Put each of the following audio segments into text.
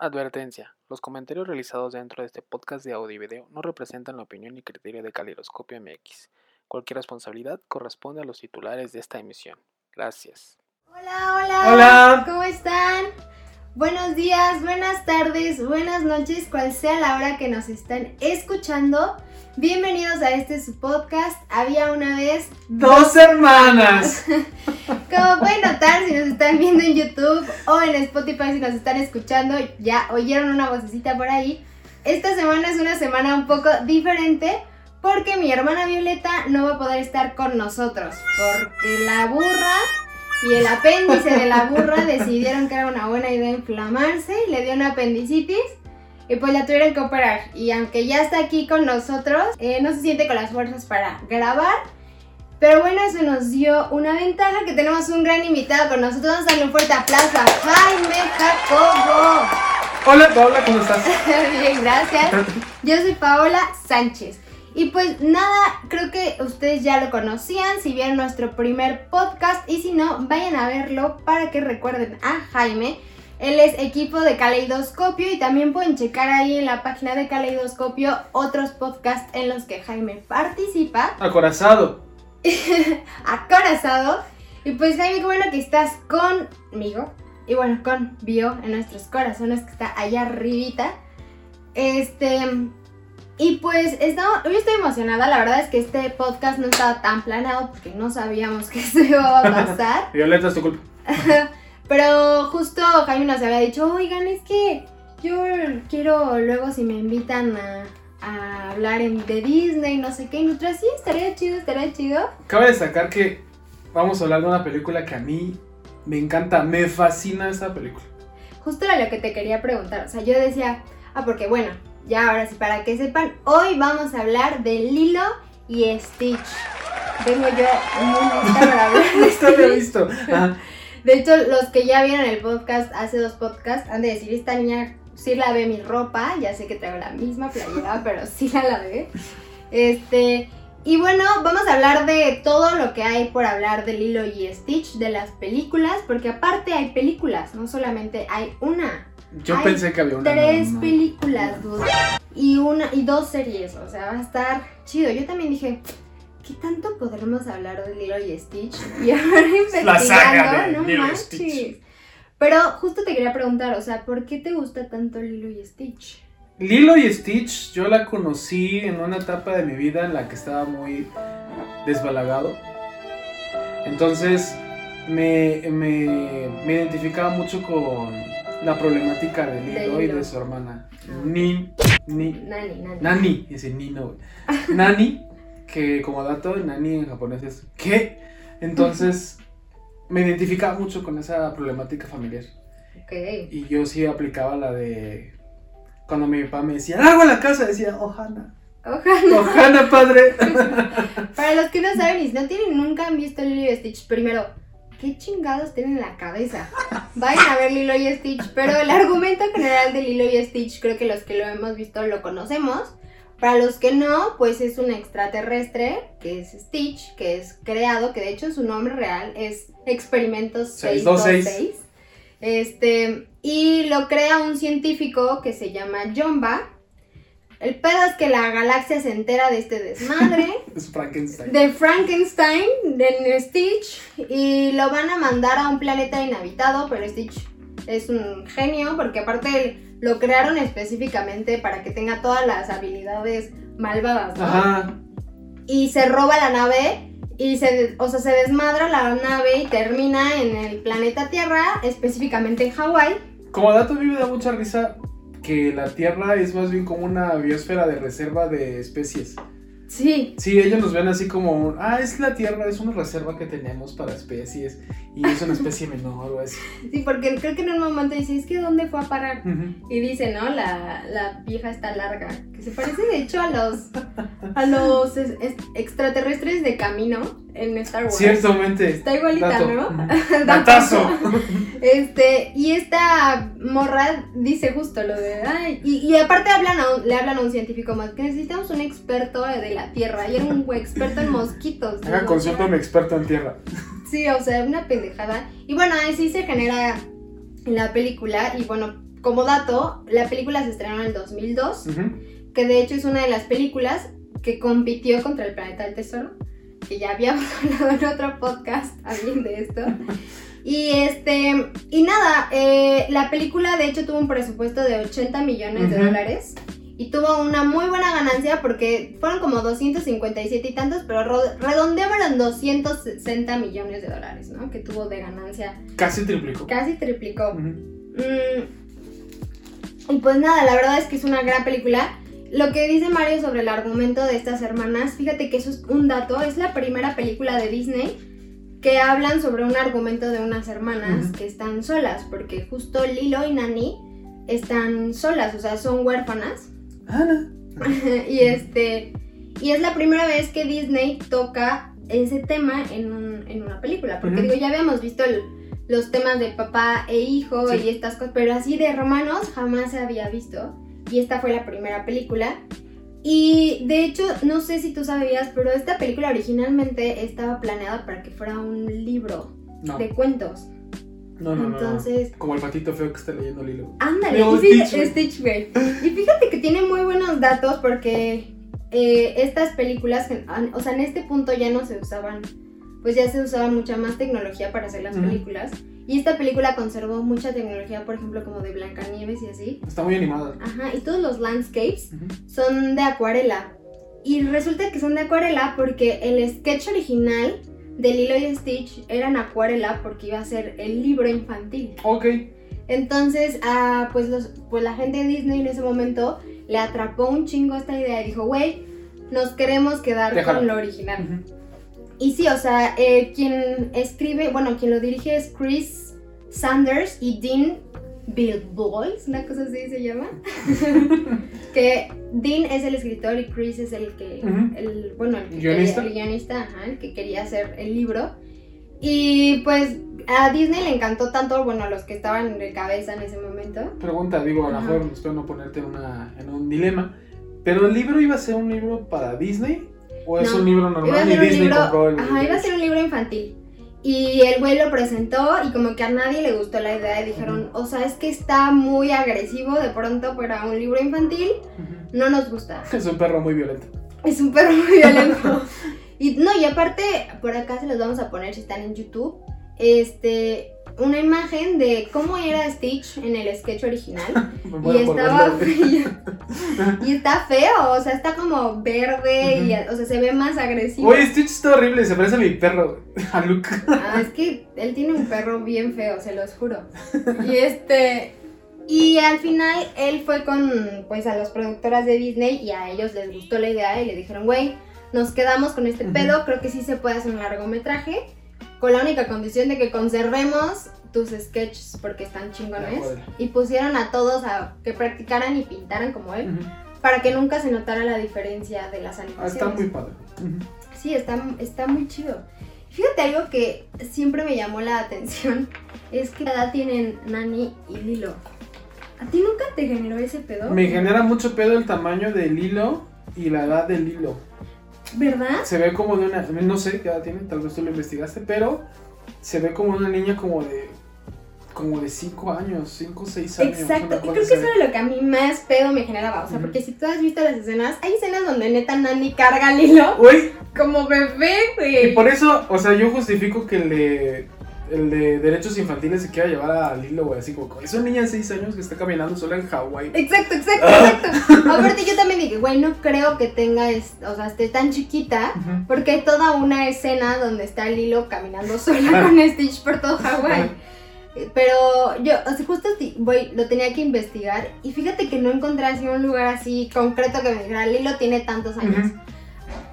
Advertencia. Los comentarios realizados dentro de este podcast de audio y video no representan la opinión y criterio de Caleidoscopio MX. Cualquier responsabilidad corresponde a los titulares de esta emisión. Gracias. Hola. ¿Cómo están? Buenos días, buenas tardes, buenas noches, cual sea la hora que nos están escuchando. Bienvenidos a este su podcast. Había una vez dos hermanas. Como pueden notar, si nos están viendo en YouTube o en Spotify, si nos están escuchando, ya oyeron una vocecita por ahí. Esta semana es una semana un poco diferente porque mi hermana Violeta no va a poder estar con nosotros porque la burra y el apéndice de la burra decidieron que era una buena idea inflamarse, le dio una apendicitis y pues la tuvieron que operar. Y aunque ya está aquí con nosotros, no se siente con las fuerzas para grabar. Pero bueno, eso nos dio una ventaja, que tenemos un gran invitado con nosotros. Vamos a darle un fuerte aplauso a Jaime Jacobo. Hola Paola, ¿cómo estás? Bien, gracias. Yo soy Paola Sánchez. Y pues nada, creo que ustedes ya lo conocían si vieron nuestro primer podcast y si no, vayan a verlo para que recuerden a Jaime. Él es equipo de Caleidoscopio y también pueden checar ahí en la página de Caleidoscopio otros podcasts en los que Jaime participa. Acorazado. Y pues Jaime, qué bueno que estás conmigo y bueno, con Bio en nuestros corazones que está allá arribita. Y pues, yo estoy emocionada, la verdad es que este podcast no estaba tan planeado porque no sabíamos que esto iba a pasar. Violeta, es tu culpa. Pero justo Jaime nos había dicho, oigan, es que yo quiero luego si me invitan a hablar de Disney, no sé qué, y nosotros sí, estaría chido. Cabe destacar que vamos a hablar de una película que a mí me encanta, me fascina esa película. Justo era lo que te quería preguntar, o sea, yo decía, porque bueno... Ya, ahora sí, para que sepan, hoy vamos a hablar de Lilo y Stitch. Vengo yo muy lista para hablar de esto. Lo he visto. Ajá. De hecho, los que ya vieron el podcast, hace dos podcasts, han de decir, esta niña sí lavé mi ropa, ya sé que traigo la misma playera, pero sí la lavé. Y bueno, vamos a hablar de todo lo que hay por hablar de Lilo y Stitch, de las películas, porque aparte hay películas, no solamente hay una. Yo pensé que había una. Tres películas, dude. Y dos series. O sea, va a estar chido. Yo también dije, ¿qué tanto podremos hablar de Lilo y Stitch? Y ahora investigando, la saga de Lilo y Stitch. Pero justo te quería preguntar, o sea, ¿por qué te gusta tanto Lilo y Stitch? Lilo y Stitch, yo la conocí en una etapa de mi vida en la que estaba muy desbalagado. Entonces me identificaba mucho con la problemática de Lilo y de su hermana Nani. Dice Nino. Nani, que como dato, Nani en japonés es ¿qué? Entonces me identificaba mucho con esa problemática familiar. Okay. Y yo sí aplicaba la de cuando mi papá me decía algo en la casa, decía Ohana padre. Para los que no saben y nunca han visto Lilo y Stitch, primero, ¿qué chingados tienen en la cabeza? Vayan a ver Lilo y Stitch, pero el argumento general de Lilo y Stitch, creo que los que lo hemos visto lo conocemos. Para los que no, pues es un extraterrestre, que es Stitch, que es creado, que de hecho su nombre real es Experimento 626. Y lo crea un científico que se llama Jumba. El pedo es que la galaxia se entera de este desmadre. Es Frankenstein. De Frankenstein, de Stitch. Y lo van a mandar a un planeta inhabitado, pero Stitch es un genio, porque aparte lo crearon específicamente para que tenga todas las habilidades malvadas, ¿no? Ajá. Y se roba la nave, y se desmadra la nave y termina en el planeta Tierra, específicamente en Hawái. Como dato, vive de mucha risa que la Tierra es más bien como una biosfera de reserva de especies. Sí. Sí, ellos nos ven así como, es la Tierra, es una reserva que tenemos para especies y es una especie menor o así. Sí, porque creo que en un momento dice, es que ¿dónde fue a parar? Uh-huh. Y dice, ¿no? La vieja está larga, que se parece de hecho a los extraterrestres de camino en Star Wars. Ciertamente. Está igualita, dato, ¿no? Uh-huh. ¡Datazo! Y esta morra dice justo lo de, y aparte le hablan a un científico más, que necesitamos un experto de la Tierra, y era un experto en mosquitos. Haga consulta a un experto en Tierra. Sí, o sea, una pendejada. Y bueno, así se genera la película, y bueno, Como dato, la película se estrenó en el 2002, uh-huh, que de hecho es una de las películas que compitió contra El Planeta del Tesoro, que ya habíamos hablado en otro podcast también de esto. Y la película de hecho tuvo un presupuesto de 80 millones uh-huh. de dólares y tuvo una muy buena ganancia porque fueron como 257 y tantos, pero redondeaban en 260 millones de dólares, ¿no? Que tuvo de ganancia. Casi triplicó. Uh-huh. Y pues nada, la verdad es que es una gran película. Lo que dice Mario sobre el argumento de estas hermanas, fíjate que eso es un dato, es la primera película de Disney que hablan sobre un argumento de unas hermanas uh-huh. que están solas, porque justo Lilo y Nani están solas, o sea, son huérfanas. Y es la primera vez que Disney toca ese tema en una película, porque uh-huh. digo, ya habíamos visto los temas de papá e hijo sí. y estas cosas, pero así de hermanos jamás se había visto. Y esta fue la primera película. Y de hecho, no sé si tú sabías, pero esta película originalmente estaba planeada para que fuera un libro de cuentos. No. Como el patito feo que está leyendo Lilo. Ándale, no, Stitch, güey. Y fíjate que tiene muy buenos datos porque estas películas, o sea, en este punto ya no se usaban, pues ya se usaba mucha más tecnología para hacer las películas. Y esta película conservó mucha tecnología, por ejemplo, como de Blancanieves y así. Está muy animada. Ajá, y todos los landscapes uh-huh. son de acuarela. Y resulta que son de acuarela porque el sketch original de Lilo y Stitch eran acuarela porque iba a ser el libro infantil. Ok. Entonces, pues la gente de Disney en ese momento le atrapó un chingo esta idea y dijo, güey, nos queremos quedar con lo original. Uh-huh. Y sí, o sea, quien lo dirige es Chris Sanders y Dean Bill Bowles, una cosa así se llama. Que Dean es el escritor y Chris es el que, uh-huh. el guionista, que quería hacer el libro. Y pues a Disney le encantó tanto, bueno, los que estaban de cabeza en ese momento. Pregunta, digo, a lo mejor espero no ponerte en un dilema, pero el libro iba a ser un libro para Disney. ¿O es un libro normal? Iba a ser un libro infantil. Y el güey lo presentó y como que a nadie le gustó la idea. Y dijeron, uh-huh. o sea, es que está muy agresivo de pronto para un libro infantil. Uh-huh. No nos gusta. Es un perro muy violento. Y aparte, por acá se los vamos a poner si están en YouTube. Una imagen de cómo era Stitch en el sketch original. Y está feo, o sea, está como verde, uh-huh. o sea, se ve más agresivo. Oye, Stitch está horrible, se parece a mi perro, a Luke. Es que él tiene un perro bien feo, se los juro. Y al final él fue con, pues, a las productoras de Disney y a ellos les gustó la idea y le dijeron, güey, nos quedamos con este pedo, creo que sí se puede hacer un largometraje. Con la única condición de que conservemos tus sketches porque están chingones. Y pusieron a todos a que practicaran y pintaran como él uh-huh. para que nunca se notara la diferencia de las animaciones. Está muy padre. Uh-huh. Sí, está muy chido. Fíjate, algo que siempre me llamó la atención es que cada edad tienen Nani y Lilo. ¿A ti nunca te generó ese pedo? Me genera mucho pedo el tamaño de Lilo y la edad de Lilo. ¿Verdad? Se ve como de una, no sé qué edad tiene, tal vez tú lo investigaste, pero se ve como una niña como de 5 años, 5 o 6 años. Exacto, y creo que eso era lo que a mí más pedo me generaba, o sea, uh-huh. porque si tú has visto las escenas, hay escenas donde neta Nani carga al hilo. Uy. Como bebé, güey. Y por eso, o sea, yo justifico que el de derechos infantiles se quiera llevar a Lilo, güey, así como, es una niña de 6 años que está caminando sola en Hawái. Exacto. Aparte yo también dije, güey, no creo que tenga, o sea, esté tan chiquita, uh-huh. porque hay toda una escena donde está Lilo caminando sola con Stitch por todo Hawái. Pero yo, o sea, justo lo tenía que investigar y fíjate que no encontré así un lugar así concreto que me dijera, Lilo tiene tantos años.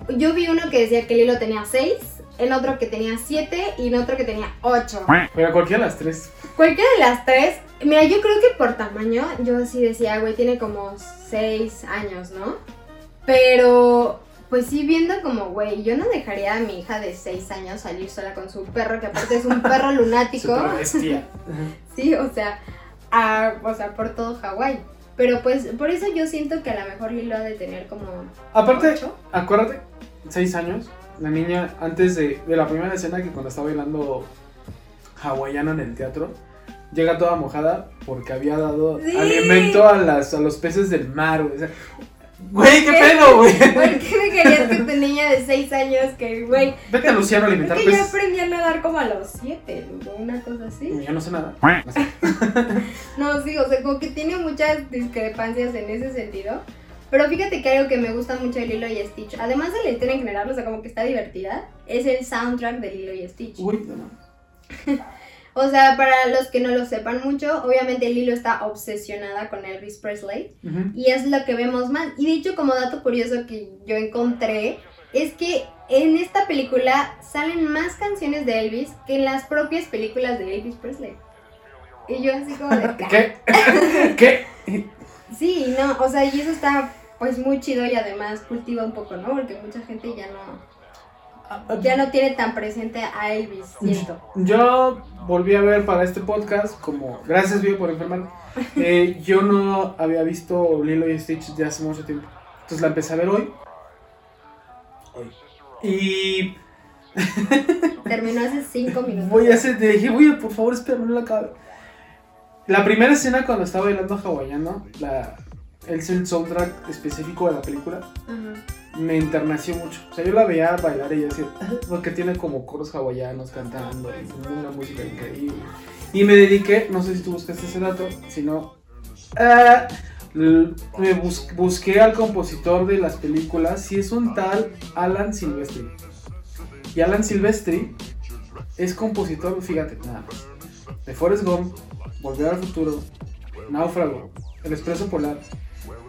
Uh-huh. Yo vi uno que decía que Lilo tenía 6, en otro que tenía 7 y en otro que tenía 8. Pero cualquiera de las tres. Mira, yo creo que por tamaño, yo sí decía, güey, tiene como 6 años, ¿no? Pero, pues sí, viendo como, güey, yo no dejaría a mi hija de 6 años salir sola con su perro, que aparte es un perro lunático. Super bestia. Sí, o sea, por todo Hawái. Pero pues, por eso yo siento que a lo mejor Lilo ha de tener como... Aparte, 8. Acuérdate, 6 años. La niña, antes de la primera escena que cuando estaba bailando hawaiana en el teatro, llega toda mojada porque había dado alimento a los peces del mar, güey. O sea, güey, qué pedo, güey. ¿Por qué me querías que tu niña de 6 años que, güey? Vete a Luciano a alimentar peces. Es que yo aprendí a nadar como a los 7, una cosa así. Yo no sé nada. No, sí, o sea, como que tiene muchas discrepancias en ese sentido. Pero fíjate que algo que me gusta mucho de Lilo y Stitch, además de la historia en general, o sea, como que está divertida, es el soundtrack de Lilo y Stitch. Uy, no. O sea, para los que no lo sepan mucho, obviamente Lilo está obsesionada con Elvis Presley, uh-huh, y es lo que vemos más. Y de hecho, como dato curioso que yo encontré, es que en esta película salen más canciones de Elvis que en las propias películas de Elvis Presley. Y yo así como de... ¿Qué? Sí, no, o sea, y eso está pues muy chido y además cultiva un poco, ¿no? Porque mucha gente ya no tiene tan presente a Elvis, siento. Yo volví a ver para este podcast, como gracias Vivo por enfermarme, yo no había visto Lilo y Stitch ya hace mucho tiempo, entonces la empecé a ver hoy. Y terminó hace 5 minutos. Le dije, oye, por favor, espérame, no la acabo. La primera escena cuando estaba bailando hawaiano, el soundtrack específico de la película, uh-huh, me enterneció mucho. O sea, yo la veía bailar y así, porque tiene como coros hawaianos cantando, y una música increíble. Y me dediqué, no sé si tú buscaste ese dato, sino busqué al compositor de las películas, y es un tal Alan Silvestri. Y Alan Silvestri es compositor, fíjate, nada más, de Forrest Gump, Volver al Futuro, Náufrago, El Expreso Polar,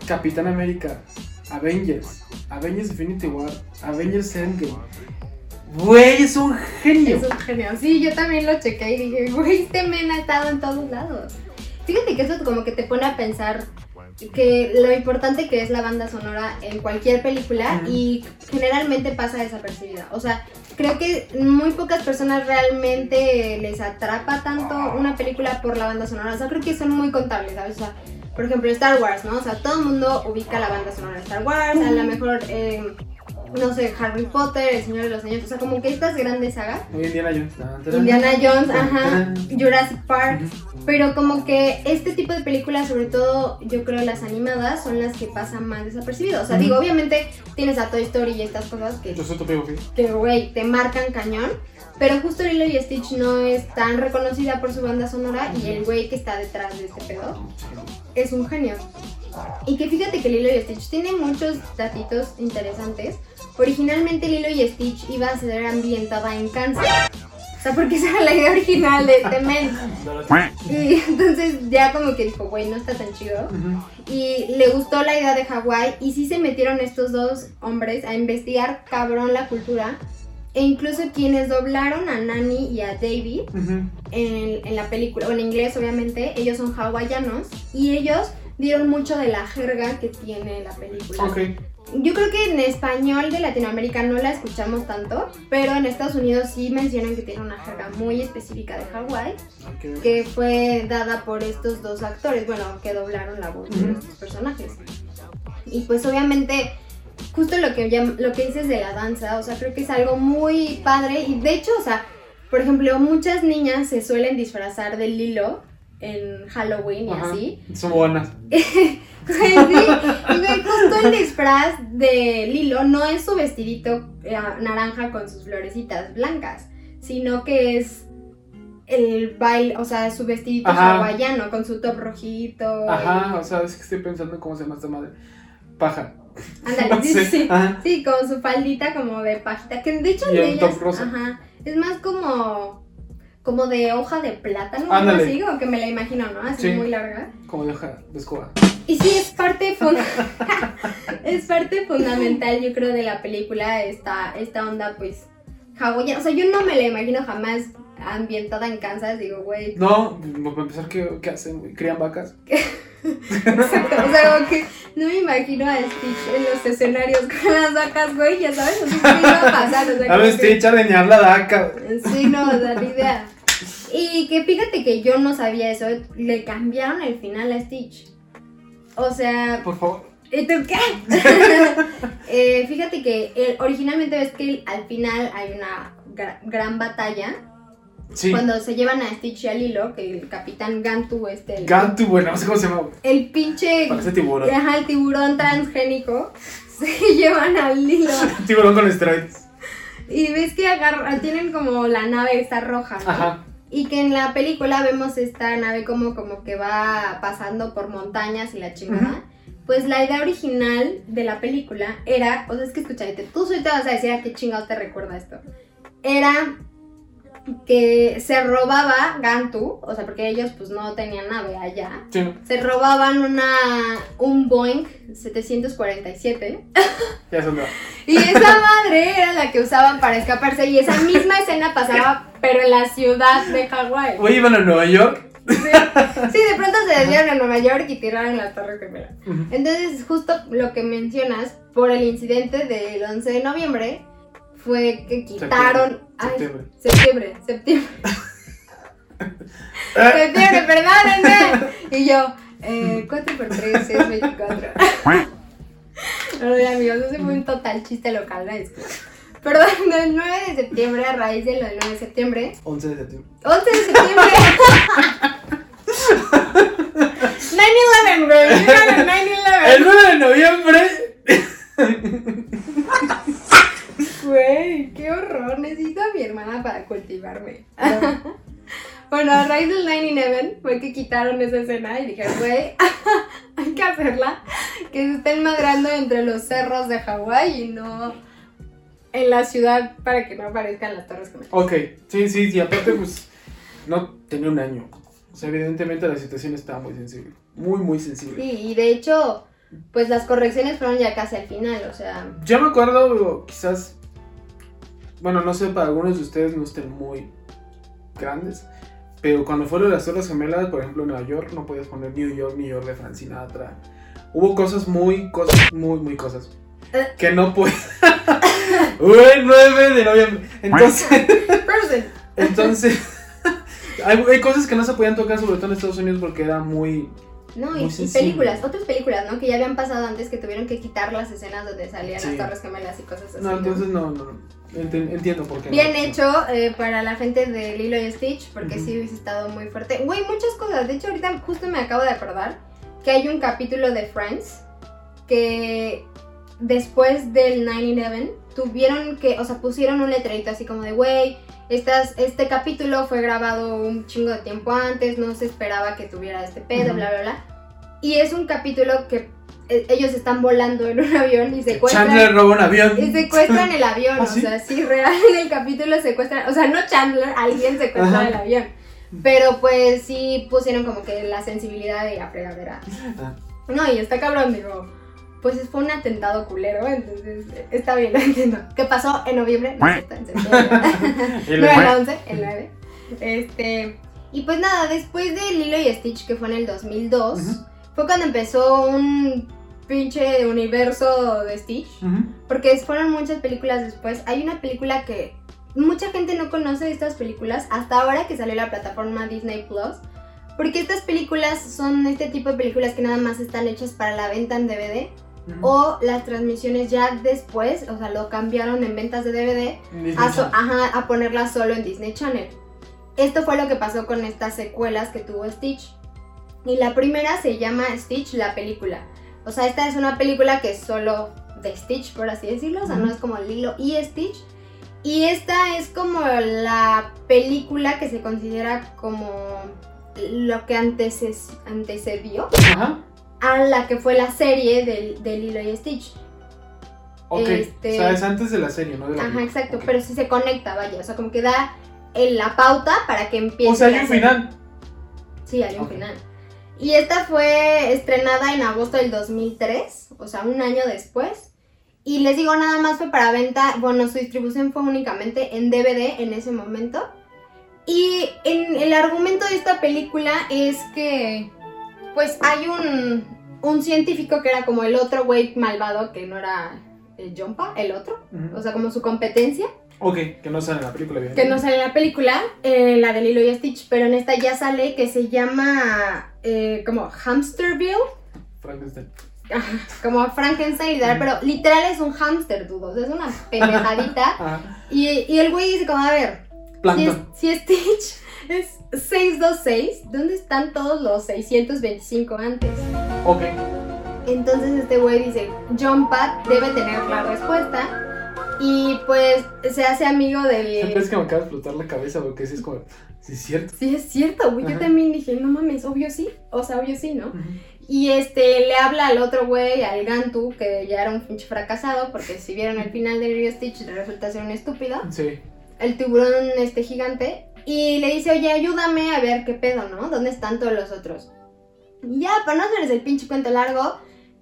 Capitán América, Avengers Infinity War, Avengers Endgame. Güey, es un genio. Sí, yo también lo chequé y dije, güey, este men ha estado en todos lados. Fíjate que eso como que te pone a pensar que lo importante que es la banda sonora en cualquier película, uh-huh, y generalmente pasa desapercibida. O sea, creo que muy pocas personas realmente les atrapa tanto una película por la banda sonora. O sea, creo que son muy contables, ¿sabes? O sea, por ejemplo, Star Wars, ¿no? O sea, todo el mundo ubica la banda sonora de Star Wars, a lo mejor, no sé, Harry Potter, El Señor de los Anillos. O sea, como que estas grandes sagas. Indiana Jones, ajá, Jurassic Park. Pero como que este tipo de películas, sobre todo, yo creo las animadas, son las que pasan más desapercibidas. O sea, digo, obviamente tienes a Toy Story y estas cosas que güey, te marcan cañón. Pero justo Lilo y Stitch no es tan reconocida por su banda sonora, y el güey que está detrás de este pedo es un genio. Y que fíjate que Lilo y Stitch tiene muchos datitos interesantes. Originalmente Lilo y Stitch iba a ser ambientada en Kansas. O sea, porque esa era la idea original de Men. Y entonces ya como que dijo, güey, no está tan chido. Uh-huh. Y le gustó la idea de Hawái, y sí se metieron estos dos hombres a investigar cabrón la cultura. E incluso quienes doblaron a Nani y a Davy, uh-huh, en la película, o en inglés obviamente, ellos son hawaianos, y ellos dieron mucho de la jerga que tiene la película. Okay. Yo creo que en español de Latinoamérica no la escuchamos tanto, pero en Estados Unidos sí mencionan que tiene una jerga muy específica de Hawái, okay, que fue dada por estos dos actores, bueno, que doblaron la voz, uh-huh, de estos personajes. Y pues obviamente, justo lo que dices de la danza, o sea, creo que es algo muy padre, y de hecho, o sea, por ejemplo, muchas niñas se suelen disfrazar de Lilo en Halloween y ajá, así. Son buenas. Sí, justo el disfraz de Lilo no es su vestidito naranja con sus florecitas blancas, sino que es el baile, o sea, su vestidito hawaiano con su top rojito. Ajá, o sea, es que estoy pensando cómo se llama esta madre. Paja. Ándale, no sé. Sí. Ajá. Sí, con su faldita como de pajita, que de hecho de ellas, ajá, es más como de hoja de plátano, ¿no? Así, o que me la imagino, ¿no? Así sí, muy larga. Como de hoja de escoba. Y sí, es parte fundamental, yo creo, de la película, esta onda, pues, hawaiana. O sea, yo no me la imagino jamás ambientada en Kansas, digo, güey. No, para empezar, ¿qué hacen, güey? ¿Crían vacas? Exacto, o sea, como que no me imagino a Stitch en los escenarios con las vacas, güey, ya sabes, o sea, ¿qué iba a pasar? O sea, a ver, Stitch a leñar la vaca. Sí, no, o sea, ni idea. Y que fíjate que yo no sabía eso, le cambiaron el final a Stitch. O sea... Por favor. ¿Y tú qué? Fíjate que originalmente ves que al final hay una gran batalla Sí. Cuando se llevan a Stitch y a Lilo, que el capitán Gantu, Gantu, bueno, no sé cómo se llama. El pinche... Parece tiburón. Ajá, el tiburón transgénico. Se llevan a Lilo. Tiburón con esteroides. Y ves que tienen como la nave esta roja, ¿no? Ajá. Y que en la película vemos esta nave como que va pasando por montañas y la chingada. Uh-huh. Pues la idea original de la película era... O sea, es que escúchate, tú solita vas a decir a qué chingados te recuerda esto. Era... que se robaba Gantu, o sea, porque ellos pues no tenían nave allá. Sí. Se robaban un Boeing 747. Ya sonó. Y esa madre era la que usaban para escaparse, y esa misma escena pasaba, pero en la ciudad de Hawái. Oye, iban a Nueva York. Sí, de pronto se desviaron a Nueva York y tiraron las torres gemelas. Uh-huh. Entonces, justo lo que mencionas, por el incidente del 11 de noviembre, fue que quitaron... Septiembre. Septiembre, perdónenme. Y yo, 4 por 3 es 24. No, amigos, ese fue un total chiste local, ¿no? Perdón, del 9 de septiembre, a raíz de lo del 9 de septiembre. 11 de septiembre. 9-11, bro. You got a 9-11. El 9 de noviembre. Güey, qué horror, necesito a mi hermana para cultivarme. No. Bueno, a raíz del 9-11 fue que quitaron esa escena y dijeron, güey, hay que hacerla, que se estén madrando entre los cerros de Hawái y no en la ciudad para que no aparezcan las torres gemelas. Ok, sí, aparte pues no tenía un año, o sea, evidentemente la situación estaba muy sensible, muy muy sensible. Sí, y de hecho, pues las correcciones fueron ya casi al final, o sea... Yo me acuerdo, quizás... Bueno, no sé, para algunos de ustedes no estén muy grandes, pero cuando fueron las Torres Gemelas, por ejemplo, en Nueva York, no podías poner New York, New York de Frank Sinatra. Hubo cosas muy que no podías. Uy, 9 de noviembre. Entonces, hay cosas que no se podían tocar, sobre todo en Estados Unidos, porque era muy... No, y películas, otras películas, ¿no? Que ya habían pasado antes, que tuvieron que quitar las escenas donde salían las Torres Gemelas y cosas así. No, entonces no. Entiendo por qué. Bien hecho para la gente de Lilo y Stitch, porque sí hubiese estado muy fuerte. Güey, muchas cosas. De hecho, ahorita justo me acabo de acordar que hay un capítulo de Friends que después del 9-11 tuvieron que, o sea, pusieron un letrerito así como de, güey, este capítulo fue grabado un chingo de tiempo antes, no se esperaba que tuviera este pedo, bla, bla, bla. Y es un capítulo que... Ellos están volando en un avión y secuestran... Chandler roba un avión. Y secuestran el avión, ¿Ah, sí? O sea, sí, real, en el capítulo secuestran... O sea, no Chandler, alguien secuestra el avión. Pero pues sí pusieron como que la sensibilidad de la fregadera. No, y está cabrón, digo... Pues fue un atentado culero, entonces está bien, lo entiendo. ¿Qué pasó en noviembre? No, está en septiembre. El 9. Y pues nada, después de Lilo y Stitch, que fue en el 2002... Fue cuando empezó un pinche universo de Stitch, porque fueron muchas películas después. Hay una película que mucha gente no conoce de estas películas hasta ahora que salió la plataforma Disney Plus, porque estas películas son este tipo de películas que nada más están hechas para la venta en DVD o las transmisiones ya después, o sea, lo cambiaron en ventas de DVD a ponerlas solo en Disney Channel. Esto fue lo que pasó con estas secuelas que tuvo Stitch. Y la primera se llama Stitch, la película. O sea, esta es una película que es solo de Stitch, por así decirlo. O sea, no es como Lilo y Stitch. Y esta es como la película que se considera como lo que antecedió a la que fue la serie de Lilo y Stitch. Ok, o sea, es antes de la serie, ¿no? De la película. Exacto, okay. Pero sí se conecta, vaya. O sea, como que da la pauta para que empiece. O sea, hay un final. Sí, hay un final. Y esta fue estrenada en agosto del 2003, o sea, un año después. Y les digo, nada más fue para venta, bueno, su distribución fue únicamente en DVD en ese momento. Y el argumento de esta película es que, pues, hay un científico que era como el otro güey malvado, que no era Jumba, el otro, o sea, como su competencia. Ok, que no sale en la película, bien. Que no sale en la película, la de Lilo y Stitch, pero en esta ya sale, que se llama como Hämsterviel. Frankenstein. Como Frankenstein, pero literal es un hámster, dudos, es una pendejadita. Y el güey dice como, a ver, Plankton. Si Stitch es 626, ¿dónde están todos los 625 antes? Ok. Entonces este güey dice, Jumba debe tener la respuesta. Y pues se hace amigo del... Siempre es que me acaba de explotar la cabeza porque sí es como... Sí es cierto. Sí es cierto, güey. Ajá. Yo también dije, no mames, obvio sí. O sea, obvio sí, ¿no? Ajá. Y le habla al otro güey, al Gantu, que ya era un pinche fracasado, porque si vieron el final de Leroy y Stitch, resulta ser un estúpido. Sí. El tiburón gigante. Y le dice, oye, ayúdame a ver qué pedo, ¿no? ¿Dónde están todos los otros? Y ya, para no hacerles el pinche cuento largo...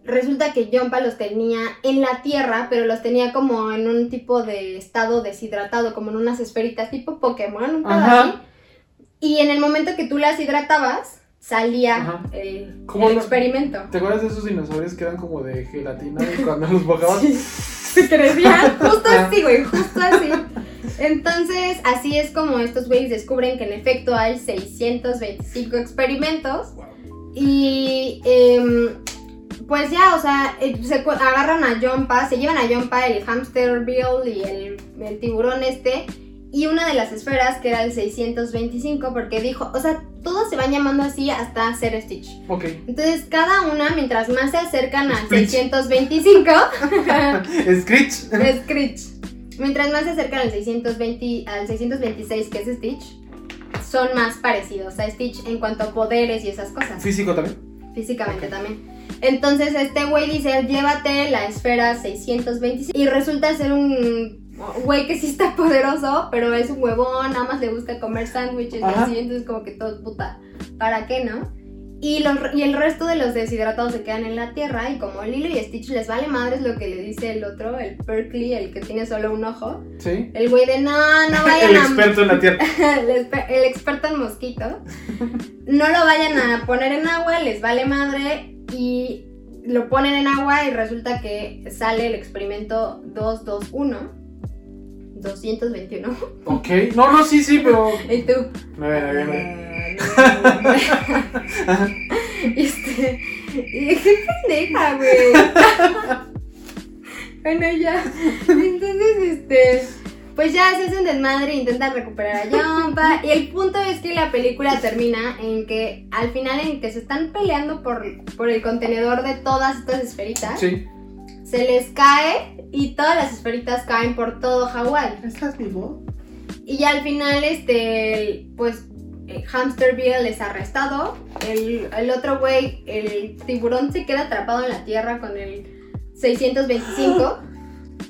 Resulta que Jumba los tenía en la tierra, pero los tenía como en un tipo de estado deshidratado, como en unas esferitas tipo Pokémon, un pedo así. Y en el momento que tú las hidratabas, salía el experimento. ¿Te acuerdas de esos dinosaurios que eran como de gelatina y cuando los bajabas? Sí, se crecían, justo así, güey, justo así. Entonces, así es como estos güeyes descubren que en efecto hay 625 experimentos. Y... pues ya, o sea, se agarran a Jumba, se llevan a Jumba, el Hämsterviel y el tiburón y una de las esferas que era el 625, porque dijo, o sea, todos se van llamando así hasta hacer Stitch. Ok. Entonces, cada una, mientras más se acercan a Stitch. 625... Screech. Mientras más se acercan al 626, que es Stitch, son más parecidos a Stitch en cuanto a poderes y esas cosas. ¿Físico también? Físicamente también. Entonces este güey dice, llévate la esfera 625. Y resulta ser un güey que sí está poderoso, pero es un huevón, nada más le gusta comer sándwiches y así. Entonces como que todo es puta, ¿para qué no? Y el resto de los deshidratados se quedan en la tierra. Y como Lilo y Stitch les vale madres lo que le dice el otro, el Pleakley, el que tiene solo un ojo. Sí. El güey de no vayan el experto en la tierra. El experto en mosquitos. No lo vayan a poner en agua, les vale madre. Y lo ponen en agua y resulta que sale el experimento 221. Ok, no, sí, pero... ¿Y tú? No. ¡Qué pendeja, güey! Bueno, ya. Entonces, pues ya se hacen desmadre, intentan recuperar a Jumba. Y el punto es que la película termina en que al final en que se están peleando por el contenedor de todas estas esferitas. Sí. Se les cae y todas las esferitas caen por todo Hawái. ¿Estás vivo? Y ya al final pues Hämsterviel es arrestado. El otro güey, el tiburón, se queda atrapado en la tierra con el 625.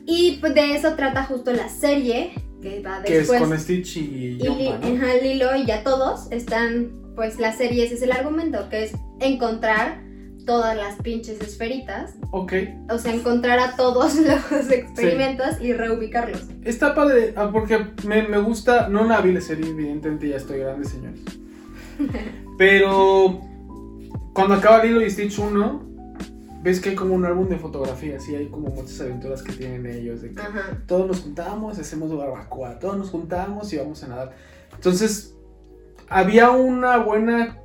Y de eso trata justo la serie que va después. Que es con Stitch y Jumba, ¿no? Lilo y ya todos están, pues la serie ese es el argumento, que es encontrar todas las pinches esferitas. Ok. O sea, encontrar a todos los experimentos y reubicarlos. Está padre, porque me gusta, no la vi la serie, evidentemente ya estoy grande, señores. Pero cuando acaba Lilo y Stitch 1... Ves que hay como un álbum de fotografías y hay como muchas aventuras que tienen ellos. De que todos nos juntamos, hacemos barbacoa, todos nos juntamos y vamos a nadar. Entonces, había una buena...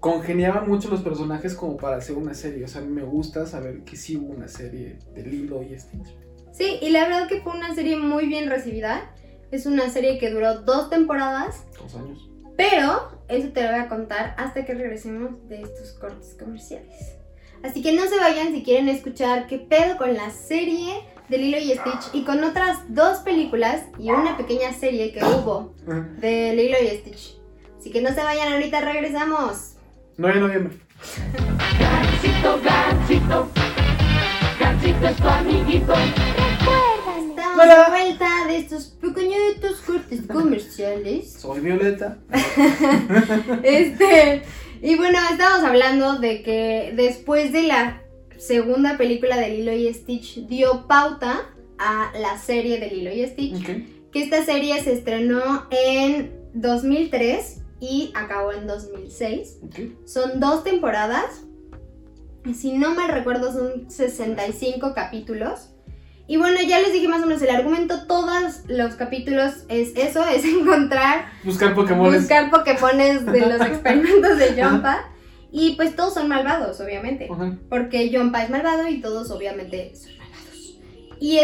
Congeniaban mucho los personajes como para hacer una serie. O sea, a mí me gusta saber que sí hubo una serie de Lilo y Stitch. Sí, y la verdad que fue una serie muy bien recibida. Es una serie que duró 2 temporadas. 2 años. Pero, eso te lo voy a contar hasta que regresemos de estos cortes comerciales. Así que no se vayan si quieren escuchar qué pedo con la serie de Lilo y Stitch y con otras 2 películas y una pequeña serie que hubo de Lilo y Stitch. Así que no se vayan, ahorita regresamos. 9 de noviembre. Gansito, Gansito, Gansito es tu amiguito. Estamos de vuelta de estos pequeñitos cortes comerciales. Soy Violeta. Y bueno, estábamos hablando de que después de la segunda película de Lilo y Stitch dio pauta a la serie de Lilo y Stitch. Okay. Que esta serie se estrenó en 2003 y acabó en 2006. Okay. Son 2 temporadas. Si no mal recuerdo son 65 capítulos. Y bueno, ya les dije más o menos el argumento, todos los capítulos es eso, es encontrar... Buscar Pokémones de los experimentos de Jumba. Y pues todos son malvados, obviamente. Uh-huh. Porque Jumba es malvado y todos obviamente son malvados. Y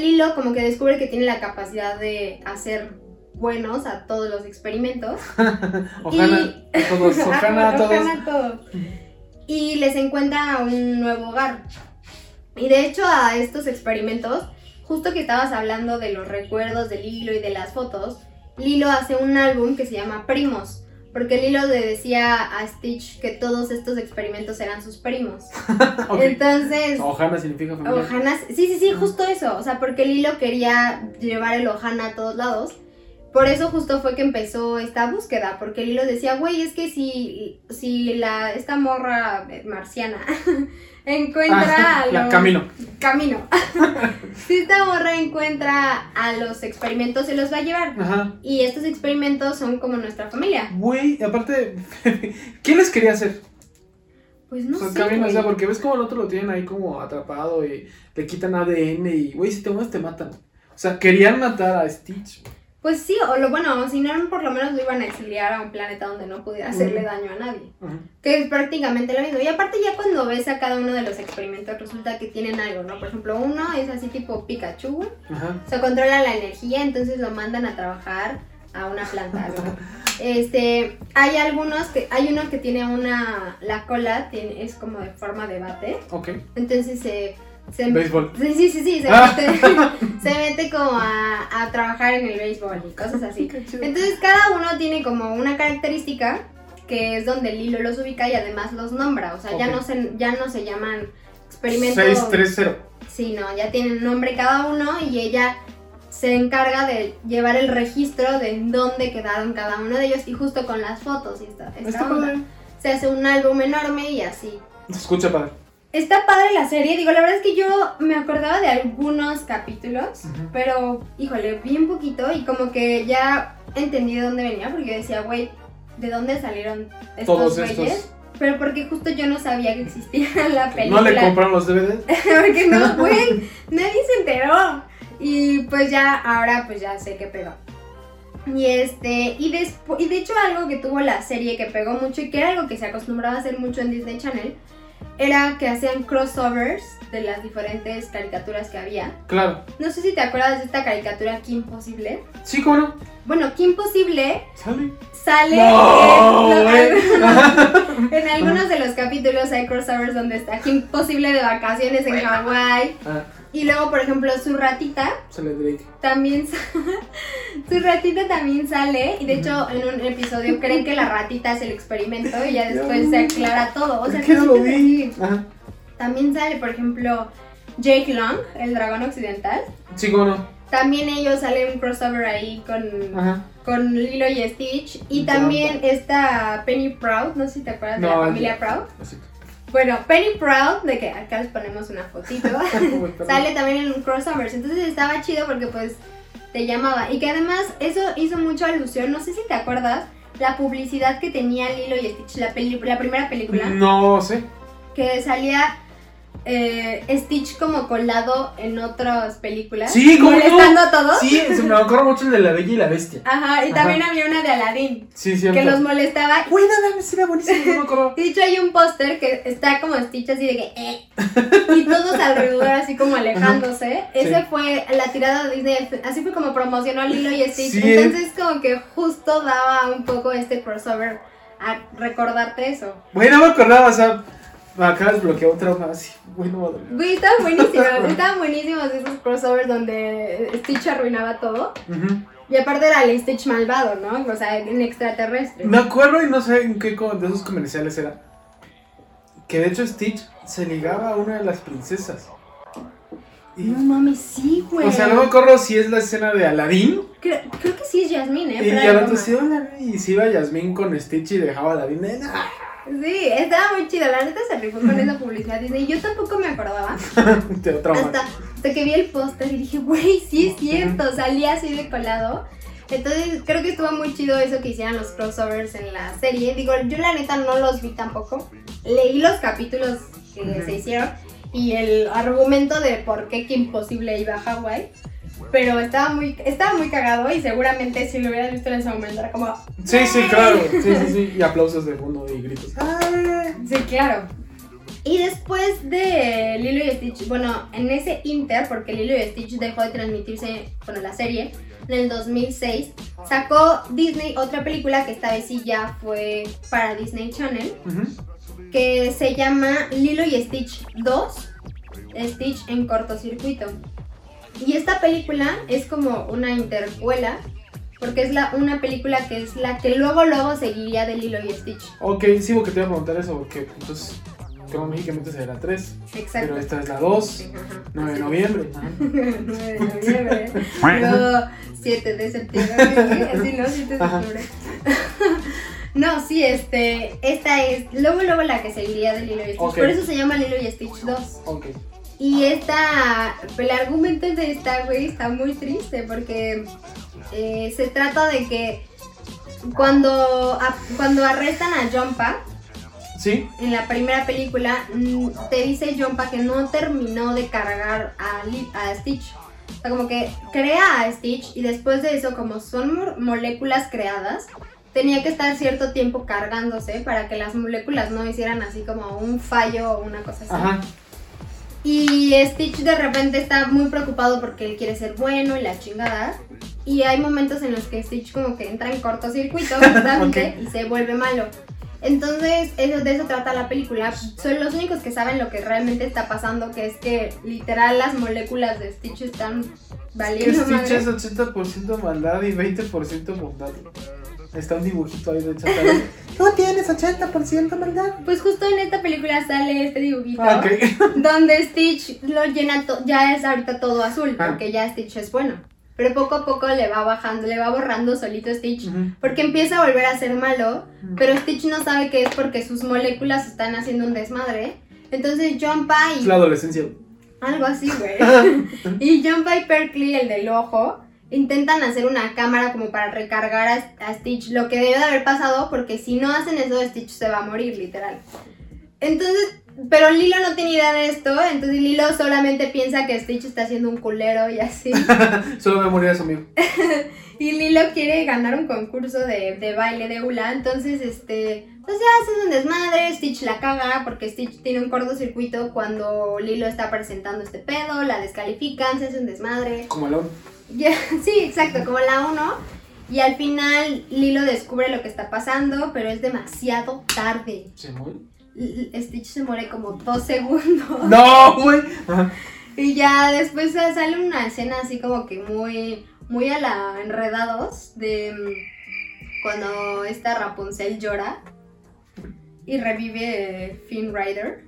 Lilo como que descubre que tiene la capacidad de hacer buenos a todos los experimentos. Ojalá y... a todos. Y les encuentra un nuevo hogar. Y de hecho a estos experimentos, justo que estabas hablando de los recuerdos de Lilo y de las fotos, Lilo hace un álbum que se llama Primos. Porque Lilo le decía a Stitch que todos estos experimentos eran sus primos. Okay. Entonces... Ohana significa familia. Ohana, sí, justo eso. O sea, porque Lilo quería llevar el Ohana a todos lados. Por eso justo fue que empezó esta búsqueda. Porque Lilo decía, güey, es que si esta morra marciana encuentra a los... Camino. Si esta morra encuentra a los experimentos, se los va a llevar. Ajá. Y estos experimentos son como nuestra familia. Güey, aparte, ¿qué les quería hacer? Pues no sé, Camino, o sea, porque ves como el otro lo tienen ahí como atrapado y le quitan ADN y, güey, si te mueves te matan. O sea, querían matar a Stitch. Pues sí, si no, por lo menos lo iban a exiliar a un planeta donde no pudiera hacerle daño a nadie. Uh-huh. Que es prácticamente lo mismo. Y aparte ya cuando ves a cada uno de los experimentos resulta que tienen algo, ¿no? Por ejemplo, uno es así tipo Pikachu, uh-huh. O sea, controla la energía, entonces lo mandan a trabajar a una planta, ¿no? Hay algunos que... Hay uno que tiene la cola es como de forma de bate. Ok. Entonces béisbol. Sí, se mete como a trabajar en el béisbol y cosas así. Entonces cada uno tiene como una característica que es donde Lilo los ubica y además los nombra. O sea, okay. ya no se llaman experimentos 630. Sí, no, ya tienen nombre cada uno y ella se encarga de llevar el registro de en dónde quedaron cada uno de ellos y justo con las fotos y esta onda. Se hace un álbum enorme y así. Escucha, padre. Está padre la serie, digo, la verdad es que yo me acordaba de algunos capítulos, uh-huh. Pero, híjole, vi un poquito y como que ya entendí de dónde venía, porque yo decía, güey, ¿de dónde salieron estos güeyes? Pero porque justo yo no sabía que existía la película. ¿No le compraron los DVDs? Porque no, güey, nadie se enteró. Y pues ya, ahora pues ya sé qué pegó. Y de hecho algo que tuvo la serie que pegó mucho y que era algo que se acostumbraba a hacer mucho en Disney Channel, era que hacían crossovers de las diferentes caricaturas que había. Claro. No sé si te acuerdas de esta caricatura Kim Possible. Sí, ¿cómo no? Bueno, Kim Possible sale no, en algunos de los capítulos hay crossovers donde está Kim Possible de vacaciones en Hawái. Ah. Y luego, por ejemplo, su ratita sale Drake. También su ratita también sale. Y de hecho, en un episodio creen que la ratita es el experimento y ya después se aclara todo. O sea, que no lo vi. Ajá. También sale, por ejemplo, Jake Long, el dragón occidental. Sí, ¿cómo no? También ellos salen un crossover ahí con Lilo y Stitch. Y también está Penny Proud, no sé si te acuerdas de la familia Proud. Sí. Bueno, Penny Proud, de que acá les ponemos una fotito, sale también en un crossover, entonces estaba chido porque pues te llamaba. Y que además eso hizo mucha alusión, no sé si te acuerdas, la publicidad que tenía Lilo y Stitch, la primera película. No sé. Que salía Stitch como colado en otras películas. Sí, como molestando a todos. Sí, se me acuerdo mucho el de La Bella y la Bestia. Ajá, y también había una de Aladdin. Sí, siempre. Que los molestaba. Güey, nada, se ve buenísimo, no me acuerdo. De hecho, hay un póster que está como Stitch así de que y todos alrededor así como alejándose. Ajá. Ese fue la tirada de Disney, así fue como promocionó Lilo y Stitch. Sí. Entonces como que justo daba un poco este crossover a recordarte eso. Bueno, no me acordaba, o sea... Acá desbloqueó un trauma así, bueno, madre. Güey, estaban buenísimos esos crossovers donde Stitch arruinaba todo. Uh-huh. Y aparte era el Stitch malvado, ¿no? O sea, en extraterrestre. Me acuerdo y no sé en qué de esos comerciales era. Que de hecho Stitch se ligaba a una de las princesas. Y... No mames, sí, güey. O sea, no me acuerdo si es la escena de Aladdin. Creo que sí es Jasmine, ¿eh? Y si iba Jasmine con Stitch y dejaba a Aladdin. Sí, estaba muy chido, la neta se rifó con esa publicidad Disney, yo tampoco me acordaba hasta que vi el póster y dije, güey, sí es cierto, salía así de colado. Entonces creo que estuvo muy chido eso que hicieran los crossovers en la serie. Digo, yo la neta no los vi tampoco, leí los capítulos que se hicieron y el argumento de por qué Kim Possible iba a Hawái. Pero estaba muy cagado y seguramente si lo hubieras visto en ese momento era como... Sí, claro. Sí. Y aplausos de fondo y gritos. Sí, claro. Y después de Lilo y Stitch, bueno, en ese inter, porque Lilo y Stitch dejó de transmitirse, bueno, la serie, del 2006, sacó Disney otra película que esta vez sí ya fue para Disney Channel, que se llama Lilo y Stitch 2, Stitch en cortocircuito. Y esta película es como una intercuela, porque es una película que es la que luego seguiría de Lilo y Stitch. Ok, sí, porque te iba a preguntar eso, porque entonces cronológicamente será la 3. Exacto. Pero esta es la 2, 9 de noviembre. 9 de noviembre, luego 7 de septiembre, sí, ¿no? 7 de septiembre. No, sí, esta es luego la que seguiría de Lilo y Stitch, por eso se llama Lilo y Stitch 2. Ok. Y el argumento de esta, güey, está muy triste porque se trata de que cuando arrestan a Jumba, ¿sí?, en la primera película, te dice Jumba que no terminó de cargar a Stitch. O sea, como que crea a Stitch y después de eso, como son moléculas creadas, tenía que estar cierto tiempo cargándose para que las moléculas no hicieran así como un fallo o una cosa así. Ajá. Y Stitch de repente está muy preocupado porque él quiere ser bueno y la chingada. Y hay momentos en los que Stitch como que entra en cortocircuito bastante y se vuelve malo. Entonces de eso trata la película. Son los únicos que saben lo que realmente está pasando, que es que literal las moléculas de Stitch están valiendo madre. Stitch es 80% maldad y 20% bondad. Está un dibujito ahí de chatarra. No tienes 80% maldad. Pues justo en esta película sale este dibujito. Donde Stitch lo llena, ya es ahorita todo azul, porque ya Stitch es bueno. Pero poco a poco le va bajando, le va borrando solito Stitch, porque empieza a volver a ser malo, pero Stitch no sabe qué es porque sus moléculas están haciendo un desmadre. Entonces Jumba y... la adolescencia. Algo así, güey. Y Jumba y Pleakley, el del ojo, intentan hacer una cámara como para recargar a Stitch, lo que debe de haber pasado, porque si no hacen eso, Stitch se va a morir, literal. Entonces, pero Lilo no tiene idea de esto, entonces Lilo solamente piensa que Stitch está siendo un culero y así. Solo me moriré a su amigo. Y Lilo quiere ganar un concurso de baile de hula, entonces pues ya hacen un desmadre, Stitch la caga porque Stitch tiene un cortocircuito cuando Lilo está presentando este pedo, la descalifican, se hace un desmadre. Como el yeah, sí, exacto, como la 1. Y al final Lilo descubre lo que está pasando, pero es demasiado tarde. ¿Se muere? Stitch se muere como 2 segundos. ¡No, güey! Y ya después sale una escena así como que muy, muy a la Enredados, de cuando esta Rapunzel llora y revive Finn Rider.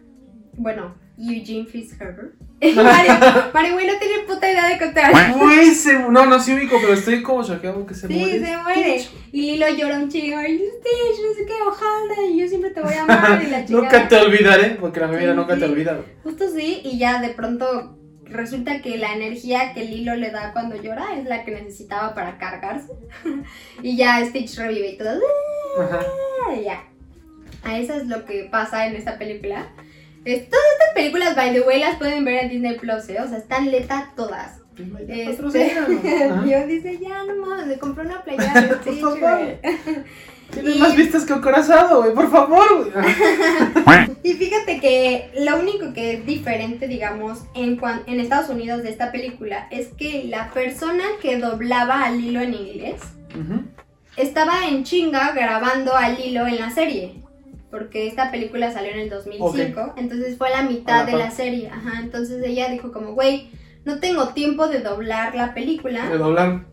Bueno, Eugene Fitzherbert. Mario, güey, no tiene puta idea de contar. Güey, no sí ubico, pero estoy como choqueado que se muere. Sí, se muere. Y Lilo llora un chingo. Y Stitch, no sé qué, ojalá. Y yo siempre te voy a amar. Y la chica. Nunca te olvidaré, porque la familia nunca te olvida. Justo sí, y ya de pronto resulta que la energía que Lilo le da cuando llora es la que necesitaba para cargarse. Y ya Stitch revive y todo. Y ya. Eso es lo que pasa en esta película. Todas estas películas, by the way, las pueden ver en Disney Plus, ¿eh? O sea, están letas todas. Dios dice, ya no mames, me compré una playera. Por favor. Tienes más vistas que Acorazado, güey, por favor. Y fíjate que lo único que es diferente, digamos, en Estados Unidos de esta película es que la persona que doblaba a Lilo en inglés estaba en chinga grabando a Lilo en la serie. Porque esta película salió en el 2005, entonces fue a la mitad de la serie. Ajá, entonces ella dijo como, güey, no tengo tiempo de doblar la película. ¿De doblar?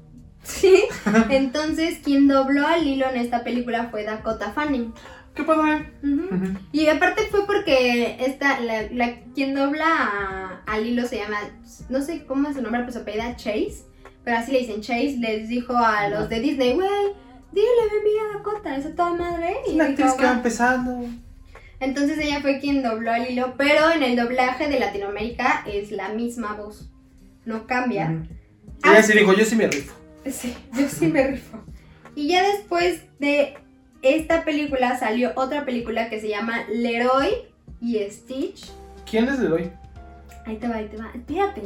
Sí, entonces quien dobló a Lilo en esta película fue Dakota Fanning. ¡Qué padre! Y aparte fue porque quien dobla a Lilo se llama, no sé cómo es su nombre, pero se apellida Chase. Pero así le dicen Chase, les dijo a los de Disney, güey, dile, ven, mira Dakota, eso toda madre. Es una actriz que va empezando. Entonces ella fue quien dobló a Lilo, pero en el doblaje de Latinoamérica es la misma voz. No cambia. Ella sí dijo, yo sí me rifo. Sí, yo sí me rifo. Y ya después de esta película salió otra película que se llama Leroy y Stitch. ¿Quién es Leroy? Ahí te va. Espérate.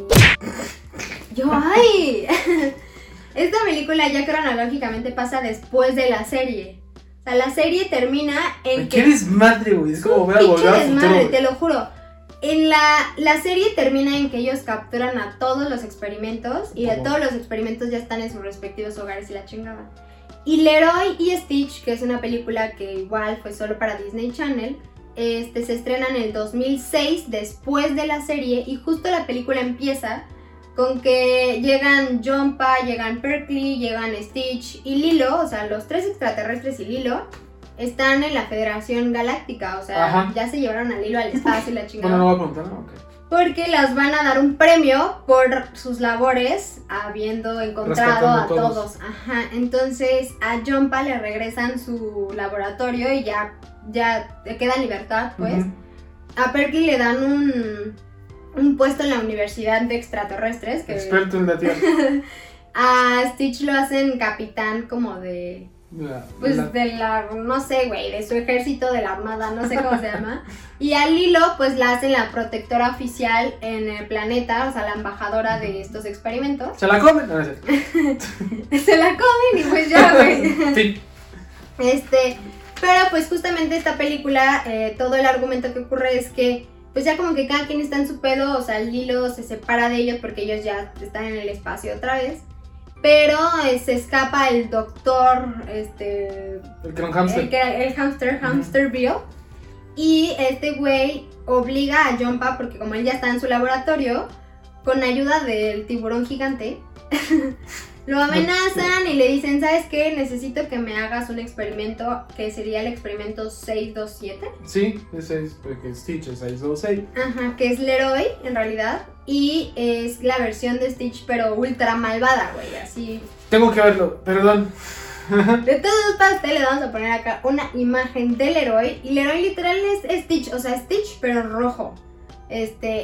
Esta película ya cronológicamente pasa después de la serie. O sea, la serie termina en que... ¿Qué desmadre, güey? Es como ver a Volver al Futuro. Te lo juro. En la serie termina en que ellos capturan a todos los experimentos y de todos los experimentos ya están en sus respectivos hogares y la chingaban. Y Leroy y Stitch, que es una película que igual fue solo para Disney Channel, se estrena en el 2006 después de la serie, y justo la película empieza con que llegan Jumba, llegan Pleakley, llegan Stitch y Lilo, o sea, los tres extraterrestres y Lilo están en la Federación Galáctica, o sea, ajá, ya se llevaron a Lilo al espacio y la chingada. Bueno, no voy a contar, okay. Porque las van a dar un premio por sus labores, habiendo encontrado a todos. Ajá, entonces a Jumba le regresan su laboratorio y ya queda en libertad, pues. Uh-huh. A Pleakley le dan un puesto en la Universidad de Extraterrestres. Que... experto en la Tierra. A Stitch lo hacen capitán como de... no sé, güey, de su ejército, de la armada, no sé cómo se llama. Y a Lilo, pues la hacen la protectora oficial en el planeta, o sea, la embajadora de estos experimentos. Se la comen, no, se la comen y pues ya, güey. Sí. Pero pues justamente esta película, todo el argumento que ocurre es que pues ya como que cada quien está en su pedo, o sea, Lilo se separa de ellos porque ellos ya están en el espacio otra vez. Pero se escapa el doctor, el hámster, Hämsterviel, y este güey obliga a Jumba, porque como él ya está en su laboratorio, con ayuda del tiburón gigante, lo amenazan y le dicen, ¿sabes qué? Necesito que me hagas un experimento que sería el experimento 627. Sí, ese es porque Stitch es 626. Ajá, que es Leroy en realidad. Y es la versión de Stitch, pero ultra malvada, güey, así. Tengo que verlo, perdón. De todas partes le vamos a poner acá una imagen de Leroy. Y Leroy literal es Stitch, o sea, Stitch, pero rojo.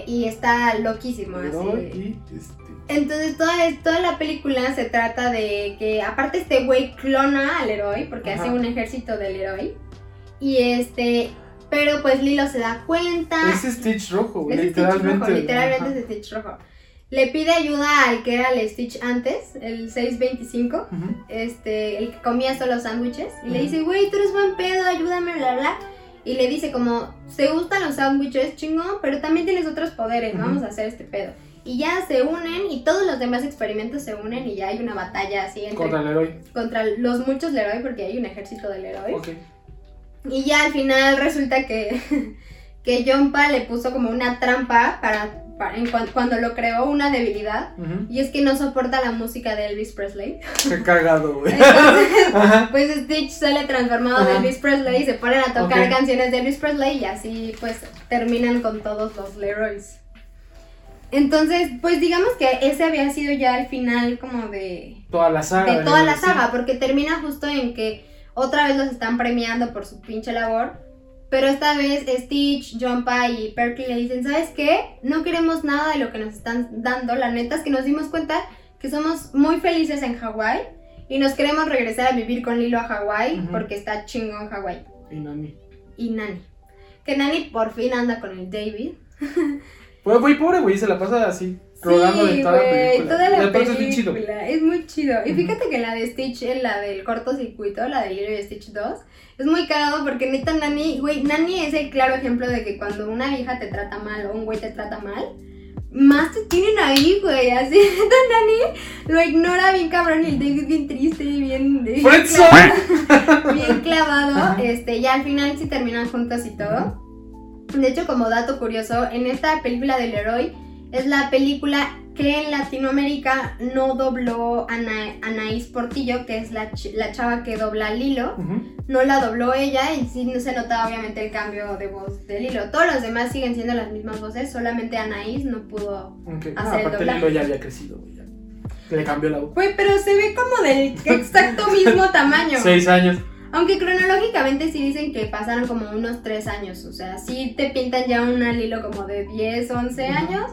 Y está loquísimo, Leroy así. Y Stitch. Entonces toda la película se trata de que, aparte, este güey clona al Leroy, porque ajá, hace un ejército del Leroy. Y pero pues Lilo se da cuenta. Es Stitch rojo, literalmente es Stitch rojo. Le pide ayuda al que era el Stitch antes, el 625, uh-huh, el que comía solo sándwiches. Y uh-huh, le dice, güey, tú eres buen pedo, ayúdame, bla, bla. Y le dice como, se gustan los sándwiches, chingón, pero también tienes otros poderes, uh-huh, vamos a hacer este pedo. Y ya se unen, y todos los demás experimentos se unen, y ya hay una batalla así contra Leroy. Contra los muchos Leroy, porque hay un ejército de Leroy. Okay. Y ya al final resulta que Jumba le puso como una trampa cuando lo creó, una debilidad. Uh-huh. Y es que no soporta la música de Elvis Presley. Qué cagado, güey. Entonces, pues Stitch sale transformado, uh-huh, de Elvis Presley, y se ponen a tocar, okay, canciones de Elvis Presley, y así pues terminan con todos los Leroys. Entonces, pues digamos que ese había sido ya el final como de... toda la saga. De toda la saga, porque termina justo en que otra vez los están premiando por su pinche labor. Pero esta vez Stitch, Jumba y Pleakley le dicen, ¿sabes qué? No queremos nada de lo que nos están dando. La neta es que nos dimos cuenta que somos muy felices en Hawái y nos queremos regresar a vivir con Lilo a Hawái, uh-huh, porque está chingón Hawái. Y Nani. Que Nani por fin anda con el David. Pues muy pobre, güey, se la pasa así, rodando de toda la película. Toda la película es muy chido. Y fíjate que la de Stitch, la del cortocircuito, la de Lilo y Stitch 2, es muy cagado porque neta Nani es el claro ejemplo de que cuando una vieja te trata mal o un güey te trata mal, más te tienen ahí, güey, así, neta Nani lo ignora bien cabrón y el David bien triste y bien clavado, ya al final sí terminan juntos y todo. De hecho, como dato curioso, en esta película de Leroy es la película que en Latinoamérica no dobló Anaís Portillo, que es la chava que dobla a Lilo, uh-huh, no la dobló ella, y sí se notaba obviamente el cambio de voz de Lilo. Todos los demás siguen siendo las mismas voces, solamente Anaís no pudo, okay, hacer el doblaje. Aparte Lilo ya había crecido, ya le cambió la voz. Güey, pero se ve como del exacto mismo tamaño. 6 años. Aunque cronológicamente sí dicen que pasaron como unos 3 años, o sea, sí te pintan ya un Lilo como de 10, 11 años,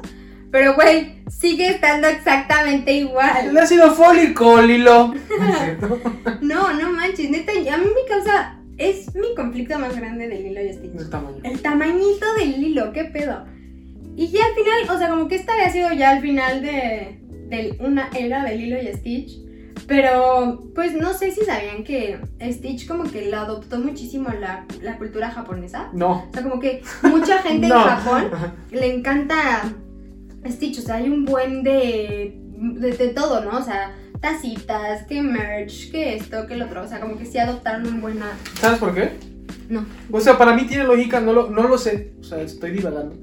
pero güey, sigue estando exactamente igual. El ácido fólico, Lilo. No manches, neta, a mí me causa, es mi conflicto más grande de Lilo y Stitch. El tamaño. El tamañito del Lilo, qué pedo. Y ya al final, o sea, como que esta había sido ya el final de una era de Lilo y Stitch. Pero, pues, no sé si sabían que Stitch como que la adoptó muchísimo la cultura japonesa. No. O sea, como que mucha gente en Japón le encanta Stitch. O sea, hay un buen de todo, ¿no? O sea, tacitas, que merch, que esto, que lo otro. O sea, como que sí adoptaron un buen... ¿Sabes por qué? No. O sea, para mí tiene lógica, no lo sé. O sea, estoy divagando.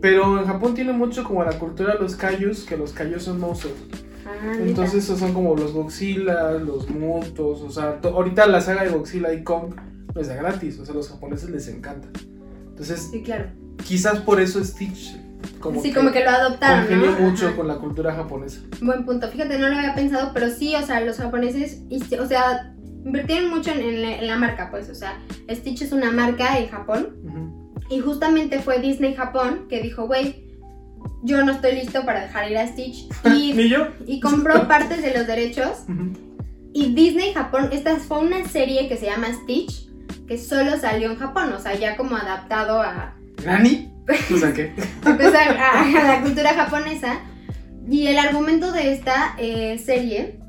Pero en Japón tiene mucho como la cultura de los kaijus, que los kaijus son monstruos. Ah, entonces esos son como los Godzilla, los Mutos, o sea, ahorita la saga de Godzilla y Kong no es de gratis, o sea, a los japoneses les encanta. Entonces, sí, claro. Quizás por eso Stitch como, sí, que, como que lo adoptaron, congenio, ¿no? mucho Ajá. con la cultura japonesa. Buen punto, fíjate, no lo había pensado, pero sí, o sea, los japoneses, o sea, invirtieron mucho en la marca, pues, o sea, Stitch es una marca en Japón, uh-huh. y justamente fue Disney Japón que dijo, güey, yo no estoy listo para dejar ir a Stitch. ¿Ni yo? Y compró partes de los derechos. Uh-huh. Y Disney Japón, esta fue una serie que se llama Stitch, que solo salió en Japón, o sea, ya como adaptado a... ¿Nani? ¿Tú sabes qué? Pues a la cultura japonesa. Y el argumento de esta serie,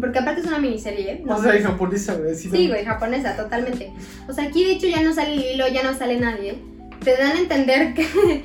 porque aparte es una miniserie, ¿no? O sea, japonesa, ¿verdad? Sí, güey, japonesa, totalmente. O sea, aquí de hecho ya no sale Lilo, ya no sale nadie. Te dan a entender que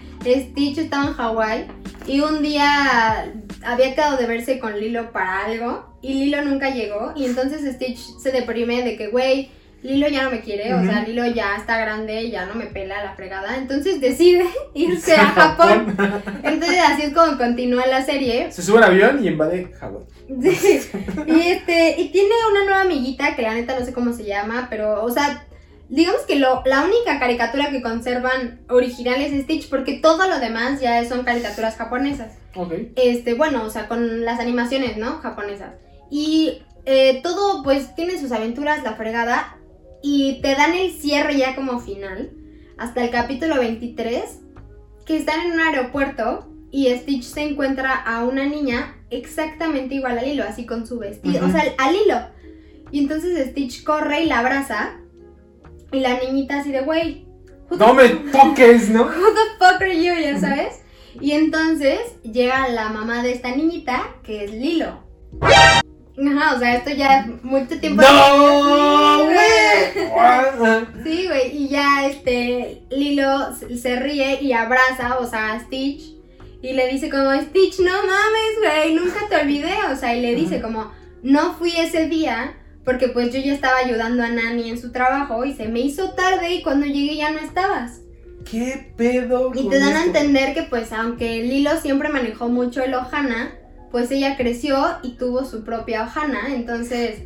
Stitch estaba en Hawái y un día había quedado de verse con Lilo para algo y Lilo nunca llegó y entonces Stitch se deprime de que, güey, Lilo ya no me quiere, uh-huh. o sea, Lilo ya está grande, ya no me pela la fregada, entonces decide irse a Japón. Entonces así es como continúa la serie. Se sube al avión y invade Hawái. Sí. Y tiene una nueva amiguita que la neta no sé cómo se llama, pero, o sea... Digamos que la única caricatura que conservan original es Stitch, porque todo lo demás ya son caricaturas japonesas. Okay. Bueno, o sea, con las animaciones, ¿no? Japonesas. Y todo, pues, tiene sus aventuras, la fregada, y te dan el cierre ya como final, hasta el capítulo 23, que están en un aeropuerto y Stitch se encuentra a una niña exactamente igual a Lilo, así con su vestido, uh-huh. o sea, a Lilo. Y entonces Stitch corre y la abraza. Y la niñita así de, güey, no me toques, ¿no? Who the fuck are you, ya sabes. Y entonces llega la mamá de esta niñita, que es Lilo. Ajá, o sea, esto ya es mucho tiempo. ¡No, güey! Sí, güey, y ya Lilo se ríe y abraza, o sea, a Stitch. Y le dice como, Stitch, no mames, güey, nunca te olvidé. O sea, y le dice como, no fui ese día... Porque pues yo ya estaba ayudando a Nani en su trabajo y se me hizo tarde y cuando llegué ya no estabas. ¿Qué pedo? Y te dan a entender que pues aunque Lilo siempre manejó mucho el Ohana, pues ella creció y tuvo su propia Ohana. Entonces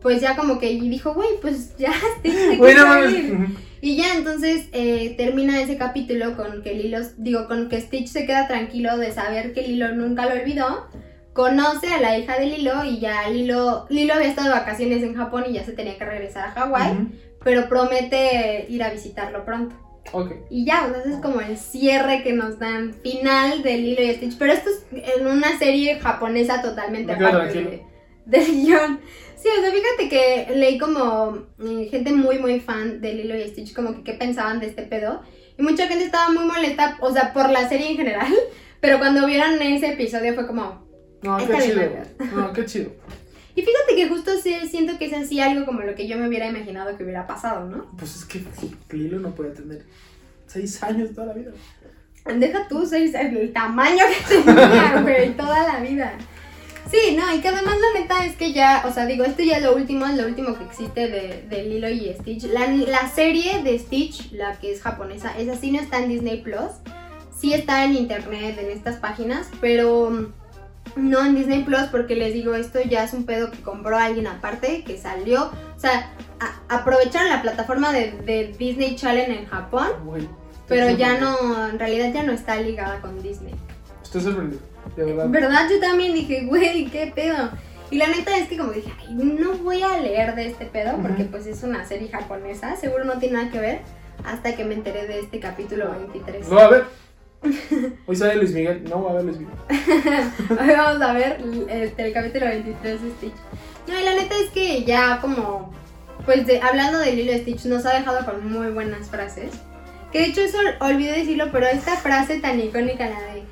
pues ya como que dijo, güey, pues ya tiene que salir. Y ya entonces termina ese capítulo con que Stitch se queda tranquilo de saber que Lilo nunca lo olvidó. Conoce a la hija de Lilo y ya Lilo había estado de vacaciones en Japón y ya se tenía que regresar a Hawái, uh-huh. pero promete ir a visitarlo pronto. Okay. Y ya, o sea, es como el cierre que nos dan final de Lilo y Stitch, pero esto es en una serie japonesa totalmente aparte del guión. Sí, o sea, fíjate que leí como gente muy muy fan de Lilo y Stitch, como que qué pensaban de este pedo, y mucha gente estaba muy molesta, o sea, por la serie en general, pero cuando vieron ese episodio fue como... No, qué chido. No, qué chido. Y fíjate que justo siento que es así algo como lo que yo me hubiera imaginado que hubiera pasado, ¿no? Pues es que Lilo no puede tener 6 años toda la vida. Deja tú 6, el tamaño que tenía, güey, toda la vida. Sí, no, y que además la neta es que ya, o sea, digo, esto ya es lo último que existe de Lilo y Stitch. La serie de Stitch, la que es japonesa, esa sí no está en Disney Plus. Sí está en internet, en estas páginas, pero... No en Disney Plus, porque les digo, esto ya es un pedo que compró alguien aparte, que salió. O sea, aprovecharon la plataforma de Disney Channel en Japón, bueno, pero ya no, en realidad ya no está ligada con Disney. Estoy sorprendido, de verdad. ¿Verdad? Yo también dije, güey, qué pedo. Y la neta es que como dije, ay, no voy a leer de este pedo, porque pues es una serie japonesa, seguro no tiene nada que ver, hasta que me enteré de este capítulo 23. No, a ver. Hoy sale Luis Miguel, no va a ver Luis Miguel. Hoy vamos a ver el capítulo 23 de Stitch. No, y la neta es que ya como, pues hablando de Lilo Stitch, nos ha dejado con muy buenas frases. Que de hecho eso olvidé decirlo, pero esta frase tan icónica, la de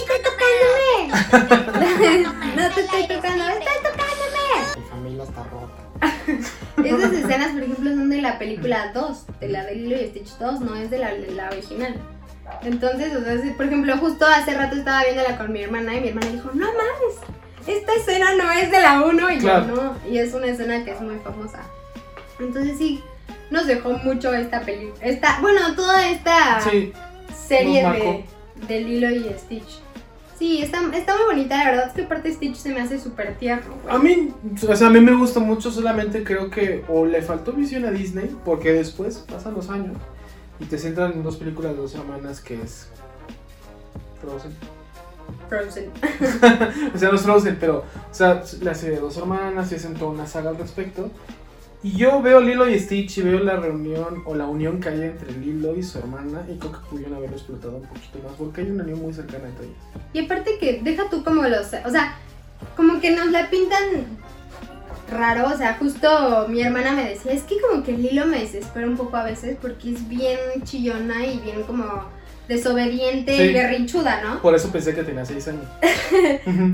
¡estoy tocándome! ¡No te estoy tocando! ¡Estás tocándome! vela está rota. Esas escenas, por ejemplo, son de la película 2, de la de Lilo y Stitch 2, no es de la original. Entonces, o sea, si, por ejemplo, justo hace rato estaba viéndola con mi hermana y mi hermana dijo, no mames, esta escena no es de la 1 y claro. Yo no, y es una escena que es muy famosa. Entonces sí, nos dejó mucho esta película, bueno, toda esta sí, serie de Lilo y Stitch. Sí, está muy bonita, la verdad es que aparte Stitch se me hace súper tierno, güey. A mí, o sea, a mí me gusta mucho, solamente creo que o le faltó visión a Disney, porque después pasan los años y te centran en dos películas, dos hermanas, que es Frozen. O sea, no es Frozen, pero, o sea, la serie de dos hermanas, y hacen toda una saga al respecto. Y yo veo Lilo y Stitch y veo la reunión o la unión que hay entre Lilo y su hermana, y creo que pudieron haberlo explotado un poquito más porque hay una unión muy cercana entre ellas. Y aparte que deja tú como o sea, como que nos la pintan raro, o sea, justo mi hermana me decía, es que como que Lilo me desespera un poco a veces porque es bien chillona y bien como desobediente sí, y berrinchuda, ¿no? Por eso pensé que tenía 6 años.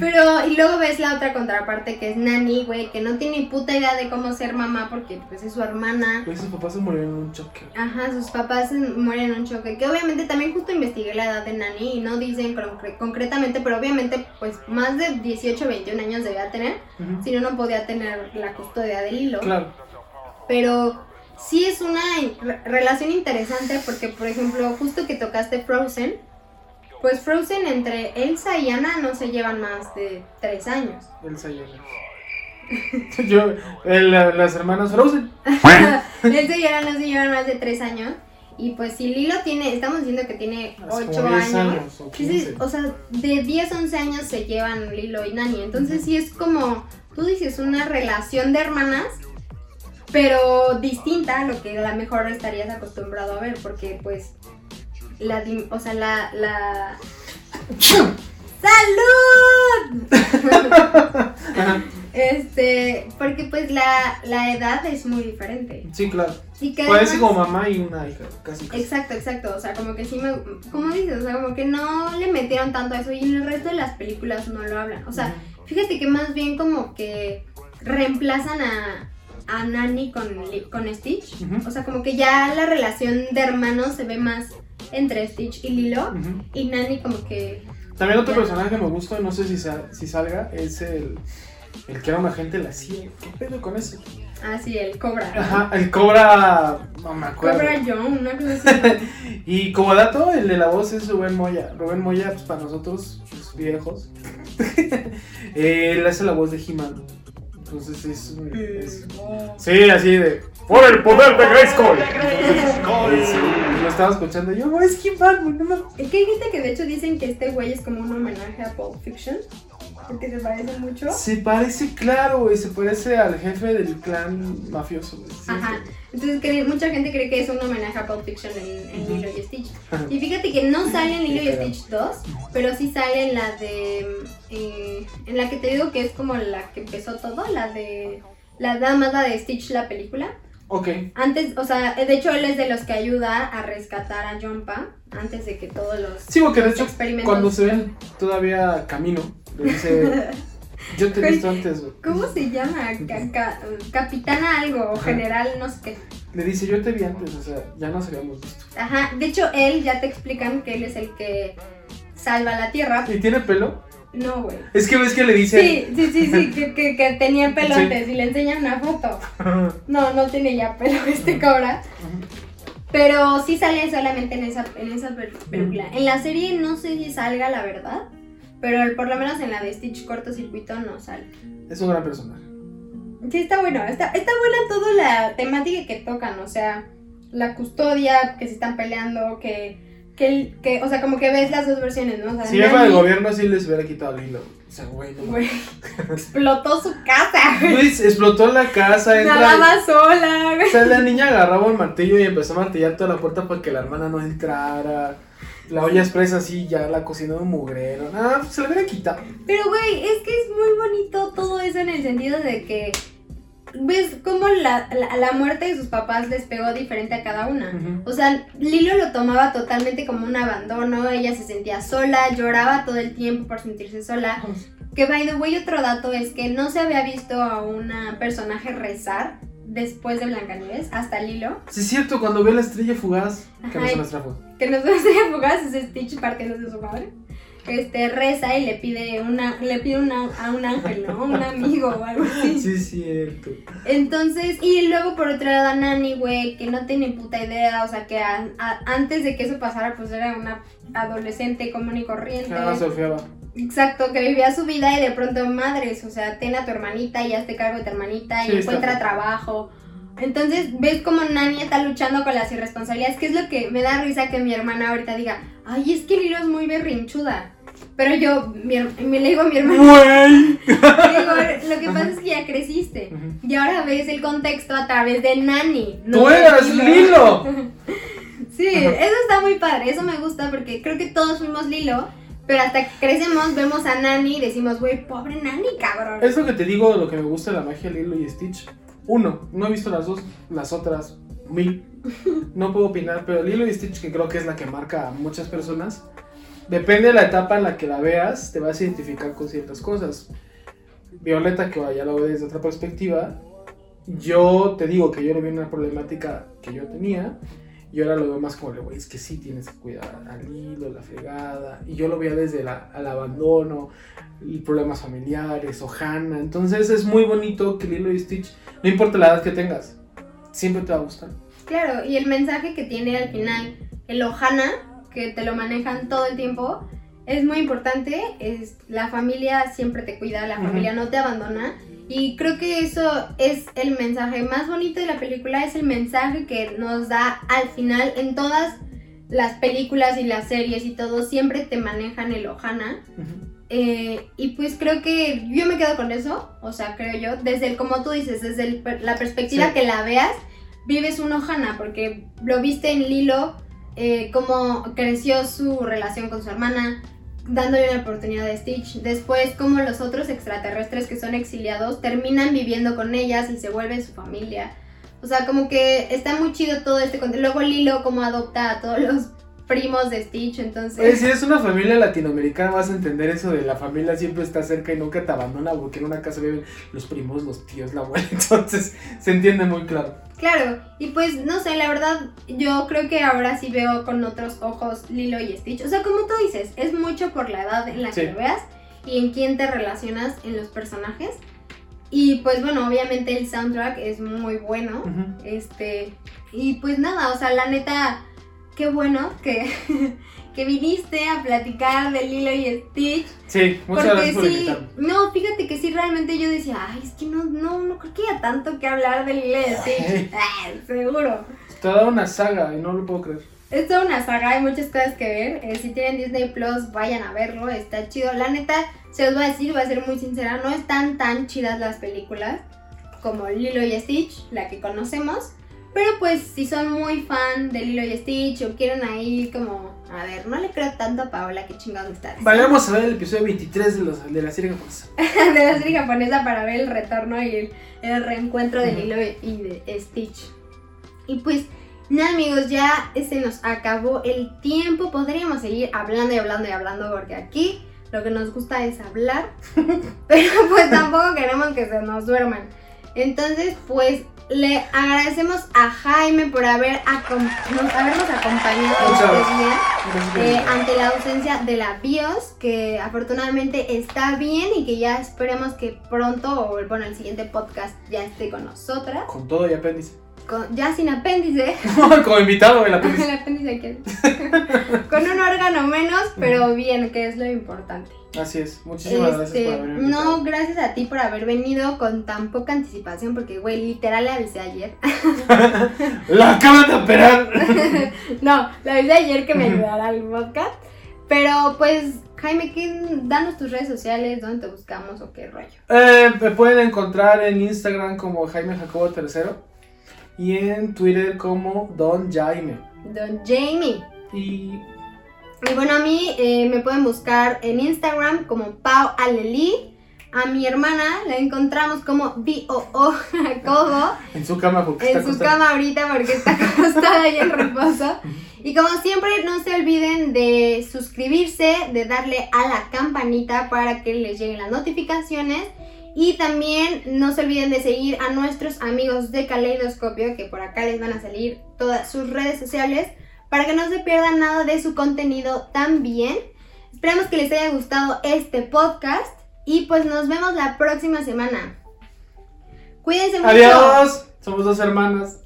Pero, y luego ves la otra contraparte que es Nani, güey, que no tiene puta idea de cómo ser mamá porque pues es su hermana. Pues sus papás se murieron en un choque. Ajá, sus papás se mueren en un choque, que obviamente también justo investigué la edad de Nani y no dicen concretamente, pero obviamente pues más de 18, 21 años debía tener, si no, no podía tener la custodia del hilo. Claro. Pero sí es una relación interesante porque, por ejemplo, justo que tocaste Frozen, pues Frozen entre Elsa y Anna no se llevan más de 3 años. Elsa y Anna. Las hermanas Frozen. Elsa y Anna no se llevan más de 3 años. Y pues si Lilo tiene, estamos diciendo que tiene 8 años. O sea, de 10 a 11 años se llevan Lilo y Nani. Entonces sí es como, tú dices, una relación de hermanas, pero distinta a lo que a lo mejor estarías acostumbrado a ver, porque pues la ¡salud! Porque pues la edad es muy diferente. Sí, claro. Puede ser como mamá y una hija, casi. Exacto, o sea, como que sí como dices, o sea, como que no le metieron tanto a eso y en el resto de las películas no lo hablan. O sea, fíjate que más bien como que reemplazan a Nani con Stitch, o sea, como que ya la relación de hermanos se ve más entre Stitch y Lilo, y Nani como que... También otro personaje que me gusta, no sé si salga, es el que era un agente de la CIA. ¿Qué pedo con eso? Ah, sí, el Cobra. Ajá, el Cobra... No me acuerdo. Cobra John, una cosa así. Y como dato, el de la voz es Rubén Moya. Rubén Moya, pues para nosotros, los viejos, él hace la voz de He-Man. Entonces es sí, así de ¡por el poder de Grayskull! Lo estaba escuchando y yo, no, es He-Man, no me... Es que hay gente que de hecho dicen que este güey es como un homenaje a Pulp Fiction, porque se parece mucho. Se parece, claro, güey, se parece al jefe del clan mafioso, güey. Sí. Ajá, entonces mucha gente cree que es un homenaje a Pulp Fiction en Lilo y Stitch. Y fíjate que no sale en Lilo y Stitch 2, pero sí sale en la de... en la que te digo que es como la que empezó todo, la de... La Dama de Stitch, la película. Ok. Antes, o sea, de hecho él es de los que ayuda a rescatar a Jumba antes de que todos los... Sí, porque de hecho cuando se ven todavía camino, le dice... Yo te he visto antes, güey. ¿Cómo se llama? Capitana algo, o general, no sé qué. Le dice, yo te vi antes, o sea, ya nos habíamos visto. Ajá, de hecho él, ya te explican que él es el que salva la Tierra. ¿Y tiene pelo? No, güey. Es que ves que le dice... Sí, que tenía pelo antes, y le enseñan una foto. No tiene ya pelo Cobra. Pero sí sale solamente en esa película. En la serie no sé si salga, la verdad. Pero por lo menos en la de Stitch cortocircuito no sale. Es un gran personaje. Sí, está bueno. Está buena toda la temática que tocan. O sea, la custodia, que se están peleando, que o sea, como que ves las dos versiones, ¿no? O sea, si jefa del gobierno sí les hubiera quitado el hilo. O sea, güey. Explotó su casa. Luis, explotó la casa. Nadaba sola, güey. O sea, la niña agarraba el martillo y empezó a martillar toda la puerta para que la hermana no entrara. La olla expresa así, ya la cocina de un mugrero. Nada, pues se la hubiera quitado. Pero, güey, es que es muy bonito todo eso en el sentido de que ves cómo la muerte de sus papás les pegó diferente a cada una. O sea, Lilo lo tomaba totalmente como un abandono. Ella se sentía sola, lloraba todo el tiempo por sentirse sola. Que by the way, otro dato es que no se había visto a una personaje rezar después de Blancanieves, hasta Lilo. Sí, es cierto, cuando ve la estrella fugaz. Que no se nos trajo. Que no es una estrella fugaz, es Stitch partiendo de su madre. Reza y le pide a un ángel, ¿no? Un amigo o algo así. Sí, es cierto. Entonces, y luego por otro lado a Nani, güey, que no tiene puta idea, o sea, que antes de que eso pasara, pues era una adolescente común y corriente. Ah, Sofía. Exacto, que vivía su vida y de pronto, madres, o sea, ten a tu hermanita y hazte cargo de tu hermanita, sí, y encuentra trabajo. Entonces, ves como Nani está luchando con las irresponsabilidades, que es lo que me da risa que mi hermana ahorita diga, ay, es que Lilo es muy berrinchuda. Pero yo me le digo a mi hermana, ¡güey! Lo que pasa es que ya creciste, y ahora ves el contexto a través de Nani. No, ¡tú eres Lilo! Sí, eso está muy padre, eso me gusta, porque creo que todos fuimos Lilo. Pero hasta que crecemos, vemos a Nani y decimos, güey, pobre Nani, cabrón. Es lo que te digo de lo que me gusta de la magia de Lilo y Stitch. Uno, no he visto las dos, las otras, mil. No puedo opinar, pero Lilo y Stitch, que creo que es la que marca a muchas personas, depende de la etapa en la que la veas, te vas a identificar con ciertas cosas. Violeta, que ya lo veo desde otra perspectiva, yo te digo que yo lo vi en una problemática que yo tenía. Y ahora lo veo más como, güey, es que sí tienes que cuidar al hilo, la fregada. Y yo lo veía desde el abandono, y problemas familiares, o Hannah. Entonces es muy bonito que Lilo y Stitch, no importa la edad que tengas, siempre te va a gustar. Claro, y el mensaje que tiene al final, el Ohana, que te lo manejan todo el tiempo, es muy importante. Es, la familia siempre te cuida, la familia no te abandona. Y creo que eso es el mensaje más bonito de la película, es el mensaje que nos da al final. En todas las películas y las series y todo, siempre te manejan el Ohana. Y pues creo que yo me quedo con eso, o sea, creo yo, desde el, como tú dices, desde la perspectiva que la veas, vives un Ohana, porque lo viste en Lilo, cómo creció su relación con su hermana, dándole una oportunidad a Stitch. Después, como los otros extraterrestres que son exiliados terminan viviendo con ellas y se vuelven su familia. O sea, como que está muy chido todo este contenido. Luego Lilo como adopta a todos los primos de Stitch, entonces... Oye, si eres una familia latinoamericana vas a entender eso de la familia siempre está cerca y nunca te abandona, porque en una casa viven los primos, los tíos, la abuela, entonces se entiende muy claro. Claro, y pues, no sé, la verdad, yo creo que ahora sí veo con otros ojos Lilo y Stitch. O sea, como tú dices, es mucho por la edad en la que lo veas y en quién te relacionas en los personajes. Y pues bueno, obviamente el soundtrack es muy bueno, y pues nada, o sea, la neta... Qué bueno que viniste a platicar de Lilo y Stitch. Sí, muchas gracias por invitarme. No, fíjate que sí, realmente yo decía, ay, es que no creo que haya tanto que hablar de Lilo y Stitch. Seguro. Está toda una saga y no lo puedo creer. Es toda una saga, hay muchas cosas que ver. Si tienen Disney Plus, vayan a verlo, está chido. La neta, se los voy a decir, voy a ser muy sincera, no están tan chidas las películas como Lilo y Stitch, la que conocemos. Pero pues si son muy fan de Lilo y Stitch o quieren ahí como, a ver, no le creo tanto a Paola, qué chingados estás. Vayamos a ver el episodio 23 de la serie japonesa. De la serie japonesa para ver el retorno y el reencuentro de Lilo y de Stitch. Y pues nada, amigos, ya se nos acabó el tiempo. Podríamos seguir hablando y hablando y hablando, porque aquí lo que nos gusta es hablar. Pero pues tampoco queremos que se nos duerman. Entonces pues... Le agradecemos a Jaime por habernos acompañado este día, ante la ausencia de la BIOS, que afortunadamente está bien y que ya esperemos que pronto, o bueno, el siguiente podcast ya esté con nosotras. Con todo y apéndice. Ya sin apéndice. Como invitado el apéndice. El apéndice que... Con un órgano menos, pero bien, que es lo importante. Así es, muchísimas gracias por haber venido. No, gracias a ti por haber venido con tan poca anticipación, porque, güey, literal le avisé ayer. ¡La acaban de operar! No, le avisé ayer que me ayudara al podcast. Pero, pues, Jaime, danos tus redes sociales, dónde te buscamos o qué rollo. Me pueden encontrar en Instagram como Jaime Jacobo III y en Twitter como Don Jaime. Don Jaime. Y bueno, a mí me pueden buscar en Instagram como Pau Aleli. A mi hermana la encontramos como B.O.O. Jacobo. En su cama ahorita porque está acostada y en reposo. Y como siempre, no se olviden de suscribirse, de darle a la campanita para que les lleguen las notificaciones. Y también no se olviden de seguir a nuestros amigos de Caleidoscopio, que por acá les van a salir todas sus redes sociales, para que no se pierdan nada de su contenido también. Esperamos que les haya gustado este podcast y pues nos vemos la próxima semana. Cuídense mucho. ¡Adiós! Somos dos hermanas.